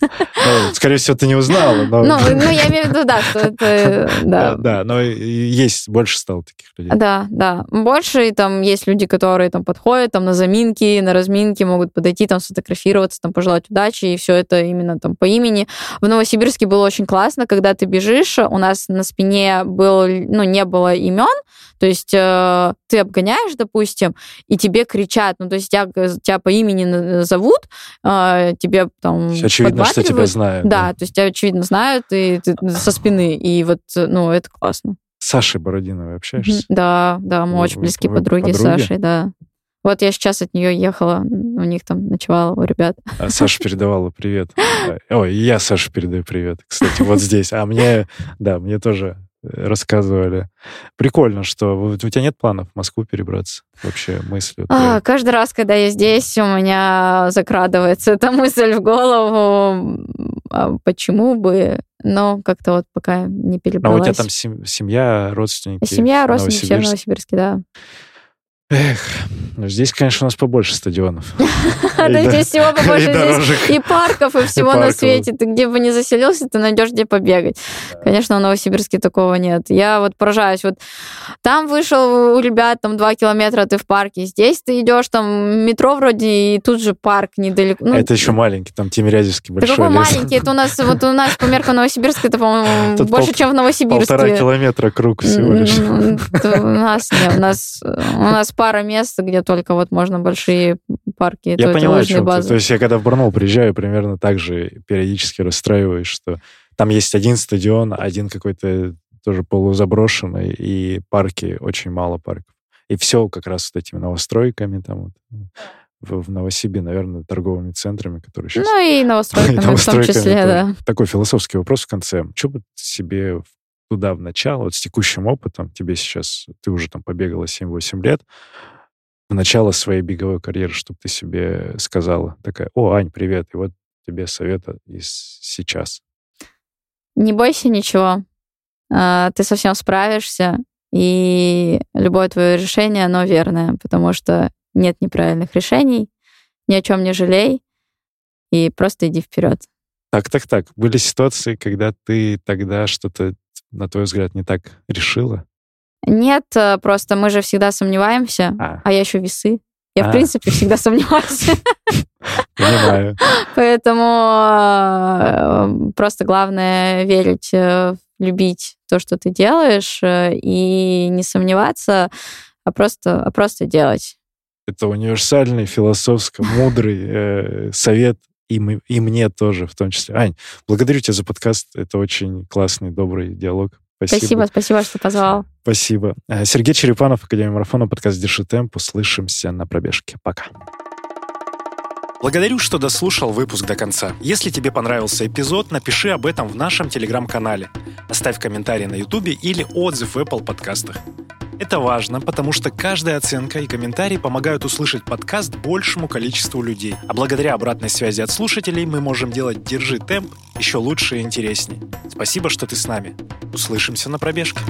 Скорее всего, ты не узнала, но... Ну, я имею в виду, да, что это... Да, да, но есть, больше стало таких людей. Да, да. Больше, и там есть люди, которые там подходят, там на заминки, на разминки могут подойти, там сфотографироваться, там пожелать удачи, и все это именно там по имени. В Новосибирске было очень классно, когда ты бежишь, у нас на спине был, ну, не было имен, то есть э, ты обгоняешь, допустим, и тебе кричат, ну, то есть тебя, тебя по имени зовут, э, тебе там подбадривают. Очевидно, что тебя знают. Да, да, то есть тебя, очевидно, знают, и ты со спины, и вот, ну, это классно. С Сашей Бородиновой общаешься? Да, да, мы ну, очень близкие подруги, подруги с Сашей, да. Вот я сейчас от нее ехала, у них там ночевала, у ребят. А Саша передавала привет. Ой, я Саше передаю привет, кстати, вот здесь. А мне, да, мне тоже рассказывали. Прикольно, что у тебя нет планов в Москву перебраться? Вообще мыслью? А, каждый раз, когда я здесь, у меня закрадывается эта мысль в голову. А почему бы... Но как-то вот пока не перебралась. А у тебя там семья, родственники? Семья, родственники, все в Новосибирске, да. Эх, ну здесь, конечно, у нас побольше стадионов. Да, здесь всего побольше. И парков, и всего на свете. Ты где бы ни заселился, ты найдешь где побегать. Конечно, в Новосибирске такого нет. Я вот поражаюсь. Вот там вышел у ребят, там два километра ты в парке. Здесь ты идешь, там метро вроде, и тут же парк недалеко. Это еще маленький, там Тимирязевский большой лес. Такой маленький. Это у нас, вот у нас по меркам Новосибирска, это, по-моему, больше, чем в Новосибирске. Полтора километра круг всего лишь. У нас нет. У нас парк. пара мест, где только вот можно большие парки. Я то понимаю, о чем ты. То есть я когда в Барнаул приезжаю, примерно так же периодически расстраиваюсь, что там есть один стадион, один какой-то тоже полузаброшенный, и парки, очень мало парков. И все как раз вот этими новостройками там вот. В Новосибе, наверное, торговыми центрами, которые сейчас... Ну и новостройками, и новостройками в том числе, да. Такой философский вопрос в конце. Что бы себе туда в начало, вот с текущим опытом, тебе сейчас, ты уже там побегала семь-восемь лет, в начало своей беговой карьеры, чтобы ты себе сказала такая: о, Ань, привет, и вот тебе совет из сейчас. Не бойся ничего. Ты совсем справишься, и любое твое решение, оно верное, потому что нет неправильных решений, ни о чем не жалей, и просто иди вперед. Так, так, так. Были ситуации, когда ты тогда что-то, на твой взгляд, не так решила? Нет, просто мы же всегда сомневаемся, а, а я еще весы. Я, а. в принципе, всегда сомневаюсь. Понимаю. Поэтому просто главное верить, любить то, что ты делаешь, и не сомневаться, а просто, а просто делать. Это универсальный, философско-мудрый э, совет, и, мы, и мне тоже в том числе. Ань, благодарю тебя за подкаст. Это очень классный, добрый диалог. Спасибо, спасибо, спасибо, что позвал. Спасибо. Сергей Черепанов, Академия марафона, подкаст «Держи темп». Услышимся на пробежке. Пока. Благодарю, что дослушал выпуск до конца. Если тебе понравился эпизод, напиши об этом в нашем телеграм-канале. Оставь комментарий на ютубе или отзыв в Apple подкастах. Это важно, потому что каждая оценка и комментарий помогают услышать подкаст большему количеству людей. А благодаря обратной связи от слушателей мы можем делать «Держи темп» еще лучше и интересней. Спасибо, что ты с нами. Услышимся на пробежке.